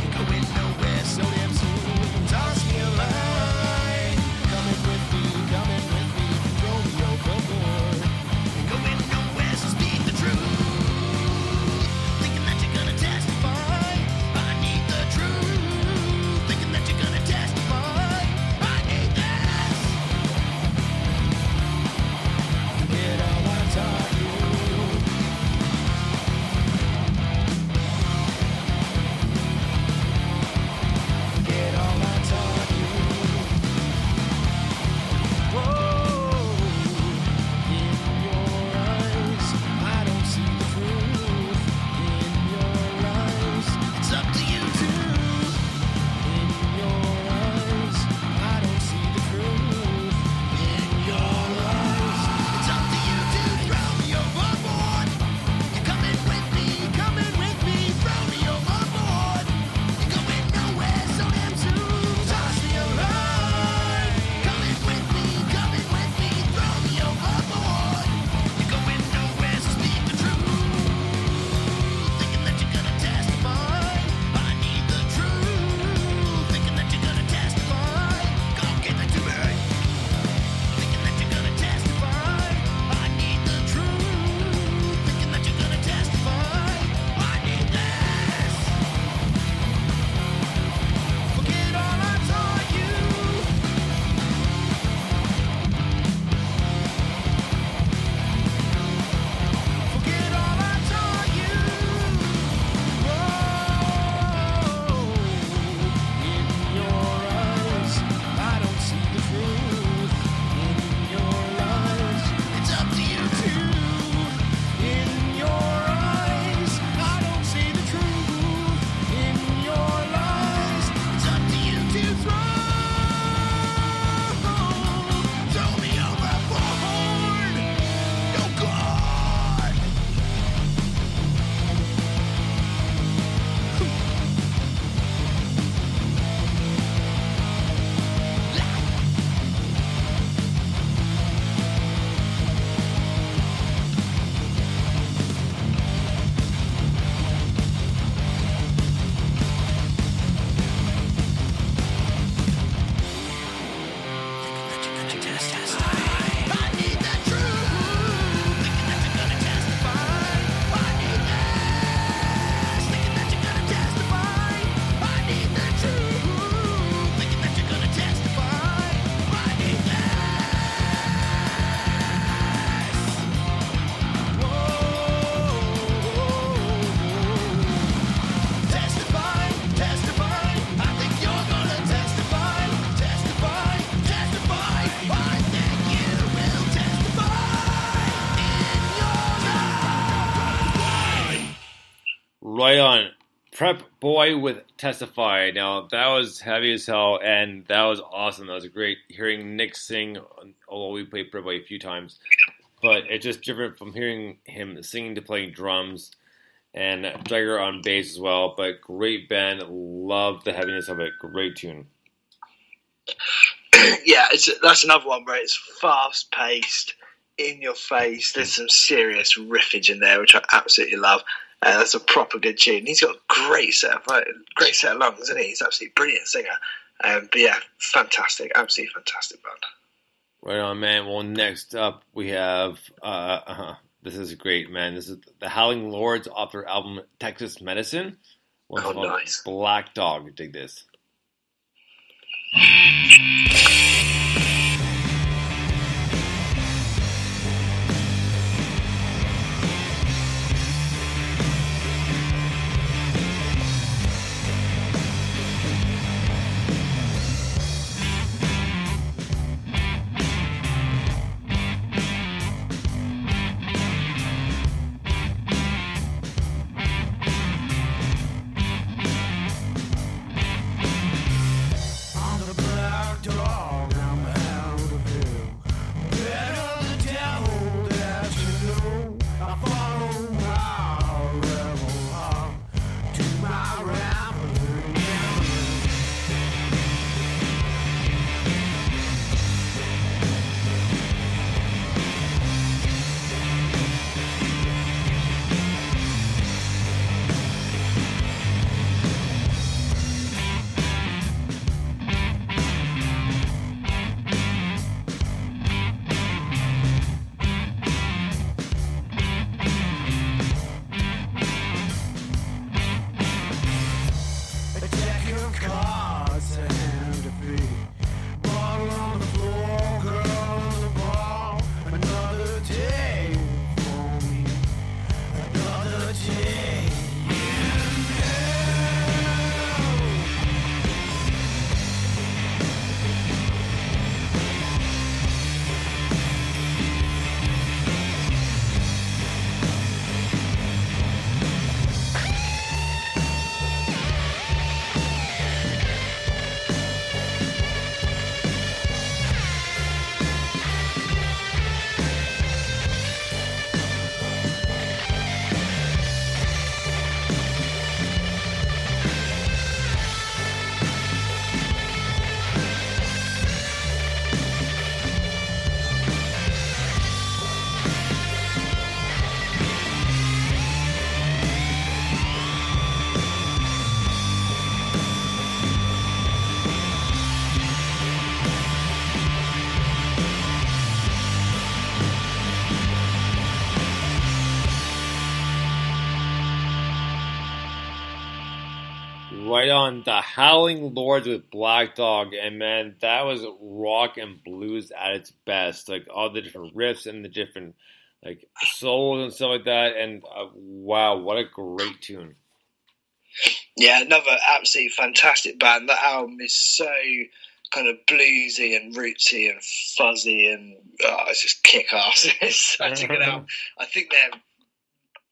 You're going nowhere so damn soon. Toss me a line. Coming with me, coming with me. Throw me overboard. You're going nowhere. Right on. Prep Boy with Testify. Now, that was heavy as hell, and that was awesome. That was great hearing Nick sing, although we played Prep Boy a few times. But it's just different from hearing him singing to playing drums, and Jagger on bass as well. But great band. Love the heaviness of it. Great tune. Yeah, it's, that's another one where it's fast-paced, in your face. There's some serious riffage in there, which I absolutely love. Uh, that's a proper good tune. He's got a great set of, great set of lungs, isn't he? He's an absolutely brilliant singer. Um, but yeah, fantastic. Absolutely fantastic band. Right on, man. Well, next up we have, uh, uh-huh. This is great, man. This is the Howling Lords off their album Texas Medicine. What's oh, nice. Black Dog. Dig this. Right on, the Howling Lords with Black Dog, and man, that was rock and blues at its best. Like all the different riffs and the different like solos and stuff like that. And uh, wow, what a great tune! Yeah, another absolutely fantastic band. That album is so kind of bluesy and rootsy and fuzzy, and oh, it's just kick ass. It's such a good album. I think they're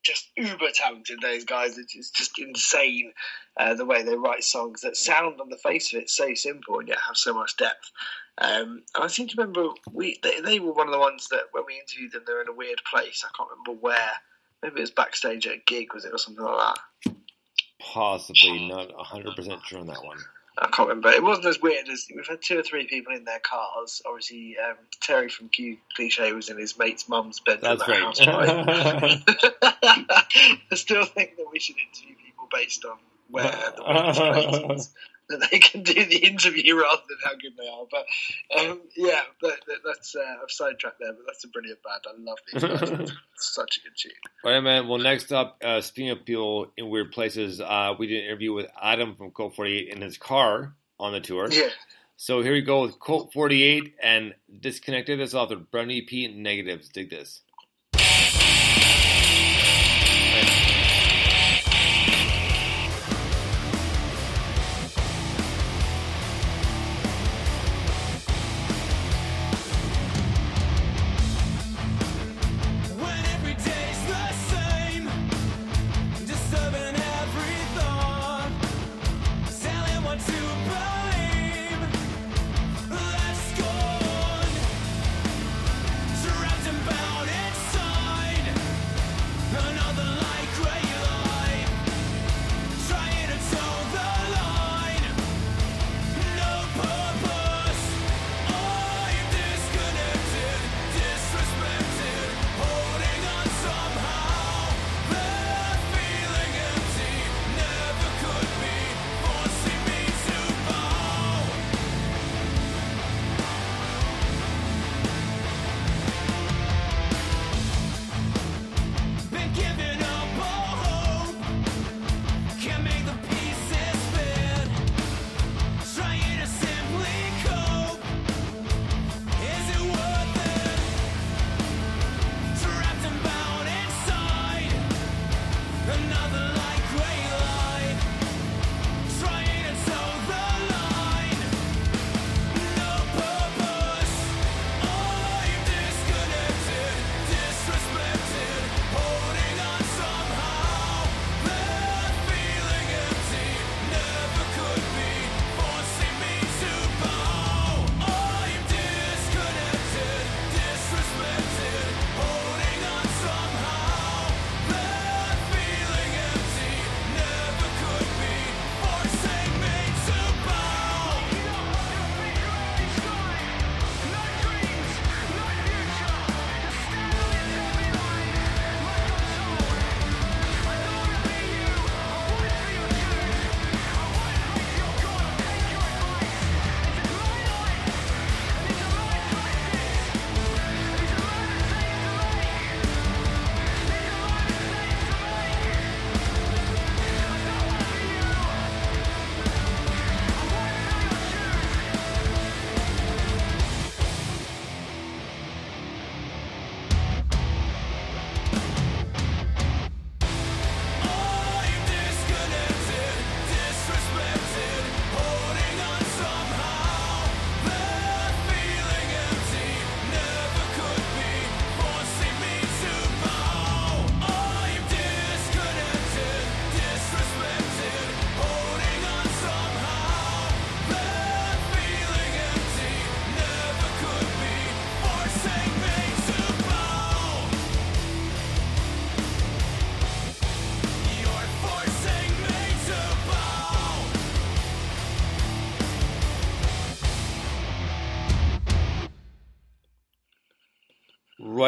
just uber talented, those guys. It's just insane uh, the way they write songs that sound on the face of it so simple and yet have so much depth. Um, and I seem to remember we they, they were one of the ones that when we interviewed them, they were in a weird place. I can't remember where. Maybe it was backstage at a gig, was it, or something like that? Possibly, not one hundred percent sure on that one. I can't remember. It wasn't as weird as we've had two or three people in their cars. Obviously, um, Terry from Q Cliche was in his mate's mum's bedroom. That's great. I still think that we should interview people based on where the place was, that they can do the interview rather than how good they are. But um, yeah, that, that, that's uh, I've sidetracked there, but that's a brilliant band. I love these guys. Such a good tune. All right, man. Well, next up, uh, speaking of people in weird places, uh, we did an interview with Adam from Colt forty-eight in his car on the tour. Yeah. So here we go with Colt forty-eight and Disconnected. That's off the brand new E P, Negatives. Dig this. Seven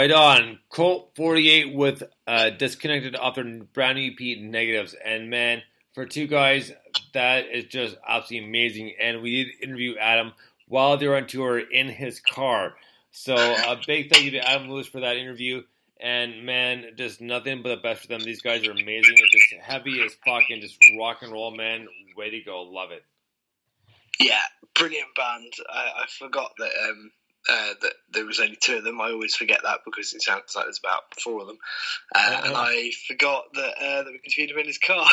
Right on. Colt forty-eight with uh, Disconnected off their brand new E P Negatives. And man, for two guys, that is just absolutely amazing. And we did interview Adam while they were on tour in his car. So a big thank you to Adam Lewis for that interview. And man, just nothing but the best for them. These guys are amazing. They're just heavy as fuck and just rock and roll, man. Way to go. Love it. Yeah, brilliant band. I, I forgot that... Um... Uh, that there was only two of them. I always forget that because it sounds like there's about four of them. Uh, oh. And I forgot that uh, that we interviewed him in his car.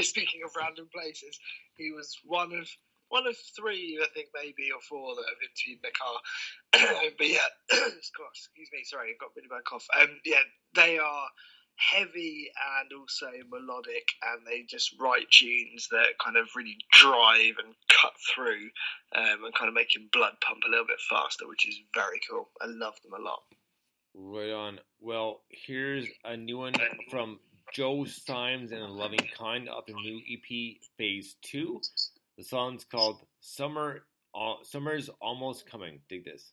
Speaking of random places, he was one of one of three, I think, maybe or four that have interviewed in their car. But yeah, excuse me, sorry, I've got a really bad cough. Um, yeah, they are heavy and also melodic, and they just write tunes that kind of really drive and cut through um, and kind of make your blood pump a little bit faster, which is very cool. I love them a lot. Right on. Well, here's a new one from Joe Symes and A Loving Kind of the new E P Phase two. The song's called Summer. Uh, Summer's Almost Coming. Dig this.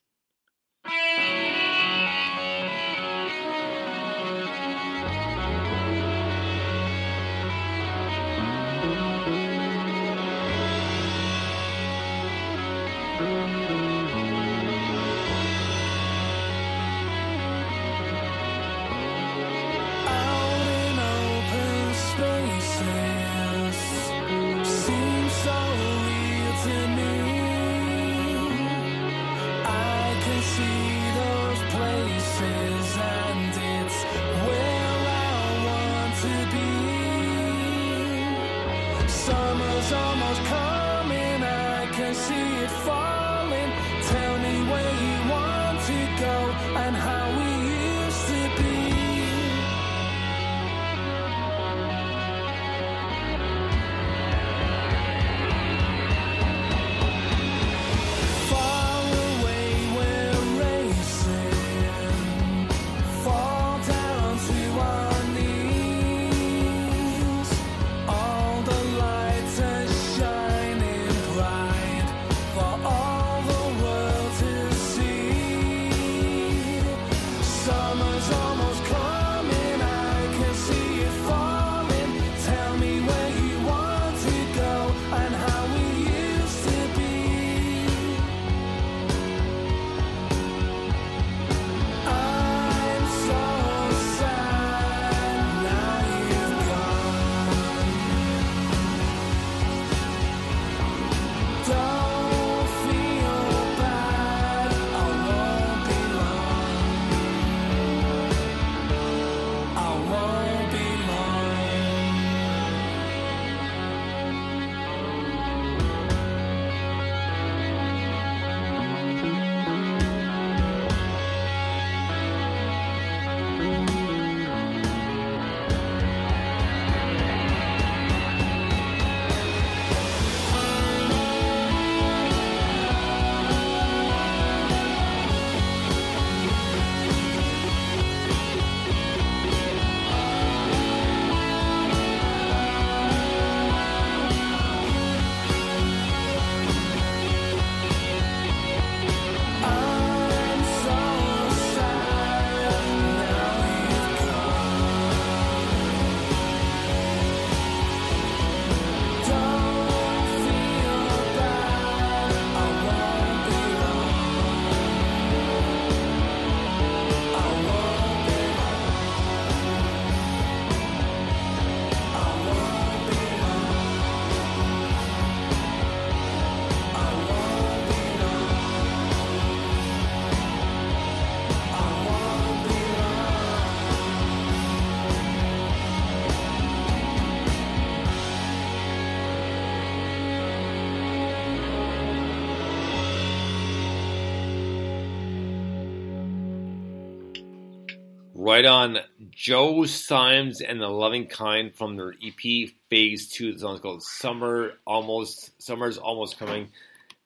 Right on, Joe Symes and The Loving Kind from their E P Phase two. The song's called Summer Almost, Summer's Almost Coming.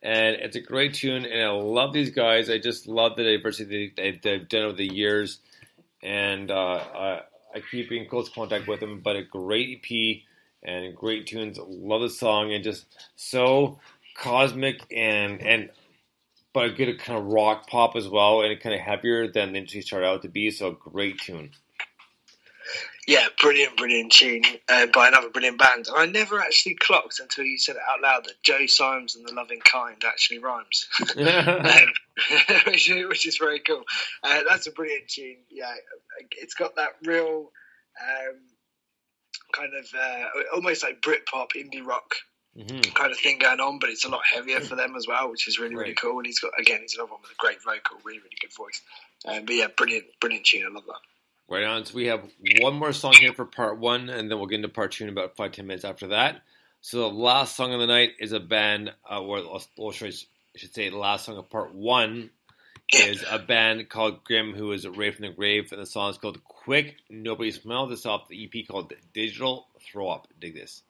And it's a great tune, and I love these guys. I just love the diversity they've done over the years. And uh, I, I keep in close contact with them, but a great E P and great tunes. Love the song, and just so cosmic and, and but a good kind of rock pop as well, and kind of heavier than she started out to be. So great tune. Yeah, brilliant, brilliant tune uh, by another brilliant band. I never actually clocked until you said it out loud that Joe Symes and the Loving Kind actually rhymes, um, which, which is very cool. Uh, that's a brilliant tune. Yeah, it's got that real um, kind of uh, almost like Britpop, indie rock mm-hmm. kind of thing going on, but it's a lot heavier for them as well, which is really, right. really cool. And he's got, again, he's another one with a great vocal, really, really good voice. Um, but yeah, brilliant, brilliant tune. I love that. Right on. So we have one more song here for part one, and then we'll get into part two in about five, ten minutes after that. So the last song of the night is a band, uh, or, or I should say the last song of part one is a band called Grimm, who is Ray from the Grave, and the song is called Quick Nobody Smile This off the E P called Digital Throw Up. Dig this.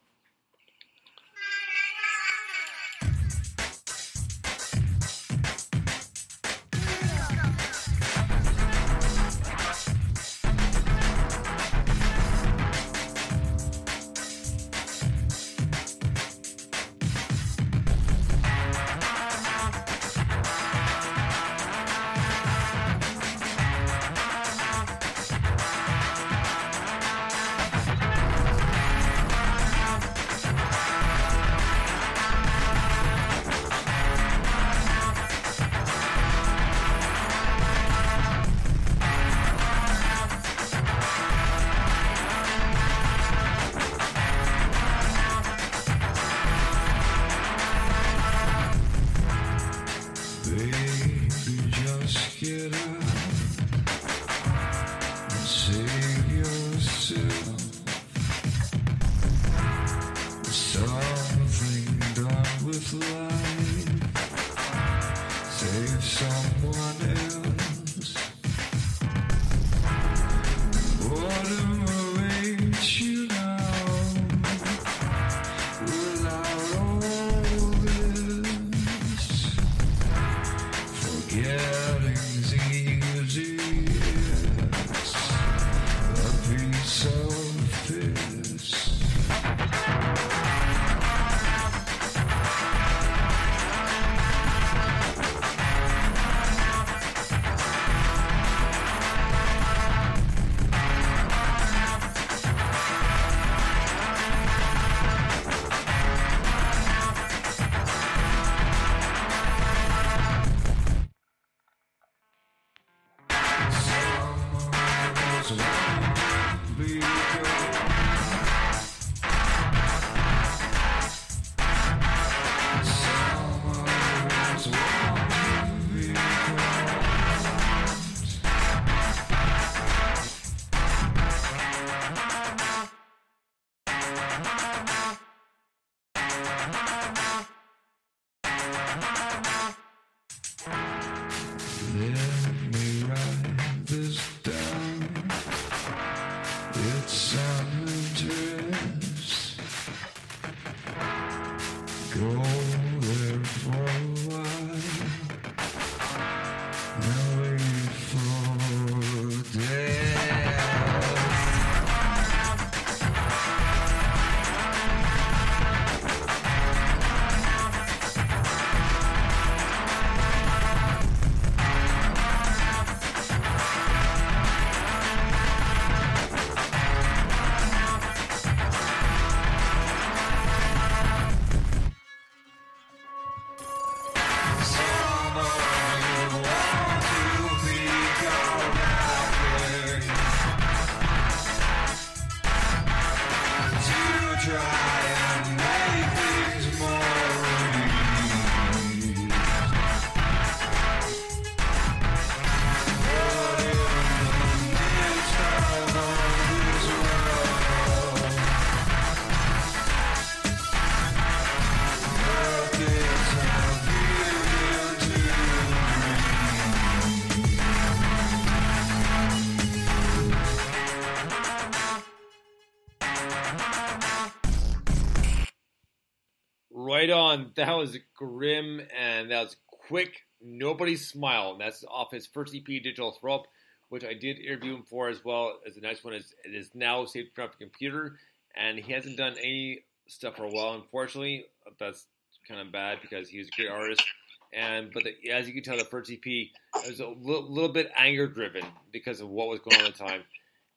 Right on. That was Grimm, and that was Quick Nobody Smile. And that's off his first E P, Digital Throw Up, which I did interview him for as well. As the next one is, it is now saved from the computer, and he hasn't done any stuff for a while, unfortunately. That's kind of bad because he's a great artist, And but the, as you can tell, the first E P it was a little, little bit anger driven because of what was going on at the time.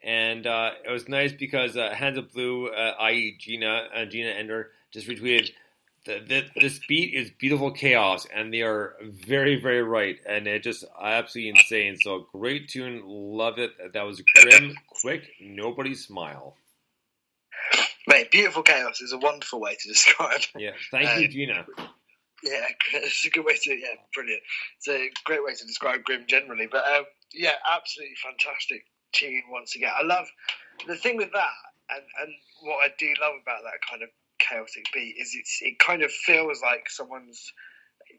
And uh, it was nice because uh, Hands of Blue, uh, that is. Gina uh, Gina Ender, just retweeted that this beat is beautiful chaos, and they are very, very right. And it just absolutely insane. So great tune, love it. That was grim, quick, nobody smile. Mate, beautiful chaos is a wonderful way to describe. Yeah, thank um, you, Gina. Yeah, it's a good way to. Yeah, brilliant. It's a great way to describe grim generally, but um, yeah, absolutely fantastic tune once again. I love the thing with that, and, and what I do love about that kind of chaotic beat is it's it kind of feels like someone's.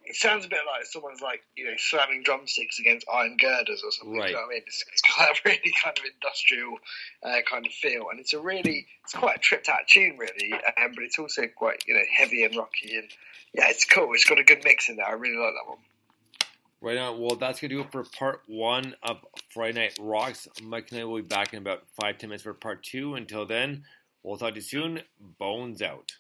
It sounds a bit like someone's like you know slamming drumsticks against iron girders or something. Right. You know what I mean, it's, it's got that really kind of industrial uh, kind of feel, and it's a really it's quite a tripped out tune really, um, but it's also quite you know heavy and rocky, and yeah, it's cool. It's got a good mix in there. I really like that one. Right on. Well, that's gonna do it for part one of Friday Night Rocks. Mike and I will be back in about five ten minutes for part two. Until then, we'll talk to you soon. Bones out.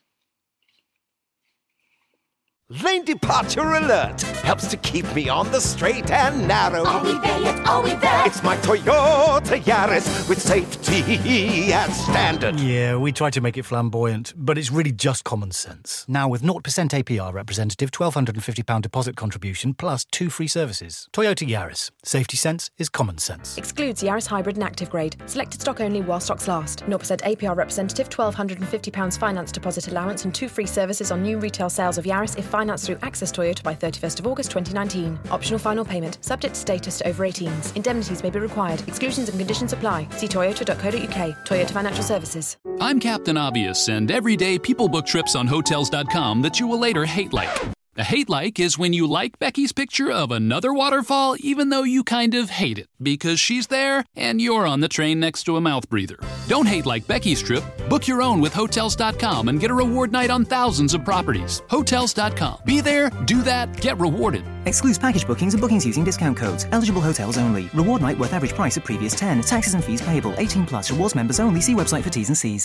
Lane departure alert helps to keep me on the straight and narrow. Are we there yet? Are we there? It's my Toyota Yaris with safety as standard. Yeah, we try to make it flamboyant, but it's really just common sense. Now with zero percent A P R representative, one thousand two hundred fifty pounds deposit contribution, plus two free services. Toyota Yaris. Safety sense is common sense. Excludes Yaris Hybrid and Active Grade. Selected stock only while stocks last. zero percent A P R representative, one thousand two hundred fifty pounds finance deposit allowance and two free services on new retail sales of Yaris if financed through Access Toyota by thirty-first of August twenty nineteen. Optional final payment. Subject to status to over eighteens. Indemnities may be required. Exclusions and conditions apply. See toyota dot co dot uk. Toyota Financial Services. I'm Captain Obvious, and every day people book trips on hotels dot com that you will later hate like. A hate like is when you like Becky's picture of another waterfall even though you kind of hate it because she's there and you're on the train next to a mouth breather. Don't hate like Becky's trip. Book your own with Hotels dot com and get a reward night on thousands of properties. Hotels dot com. Be there, do that, get rewarded. Excludes package bookings and bookings using discount codes. Eligible hotels only. Reward night worth average price of previous ten. Taxes and fees payable. eighteen plus. Rewards members only. See website for T's and C's.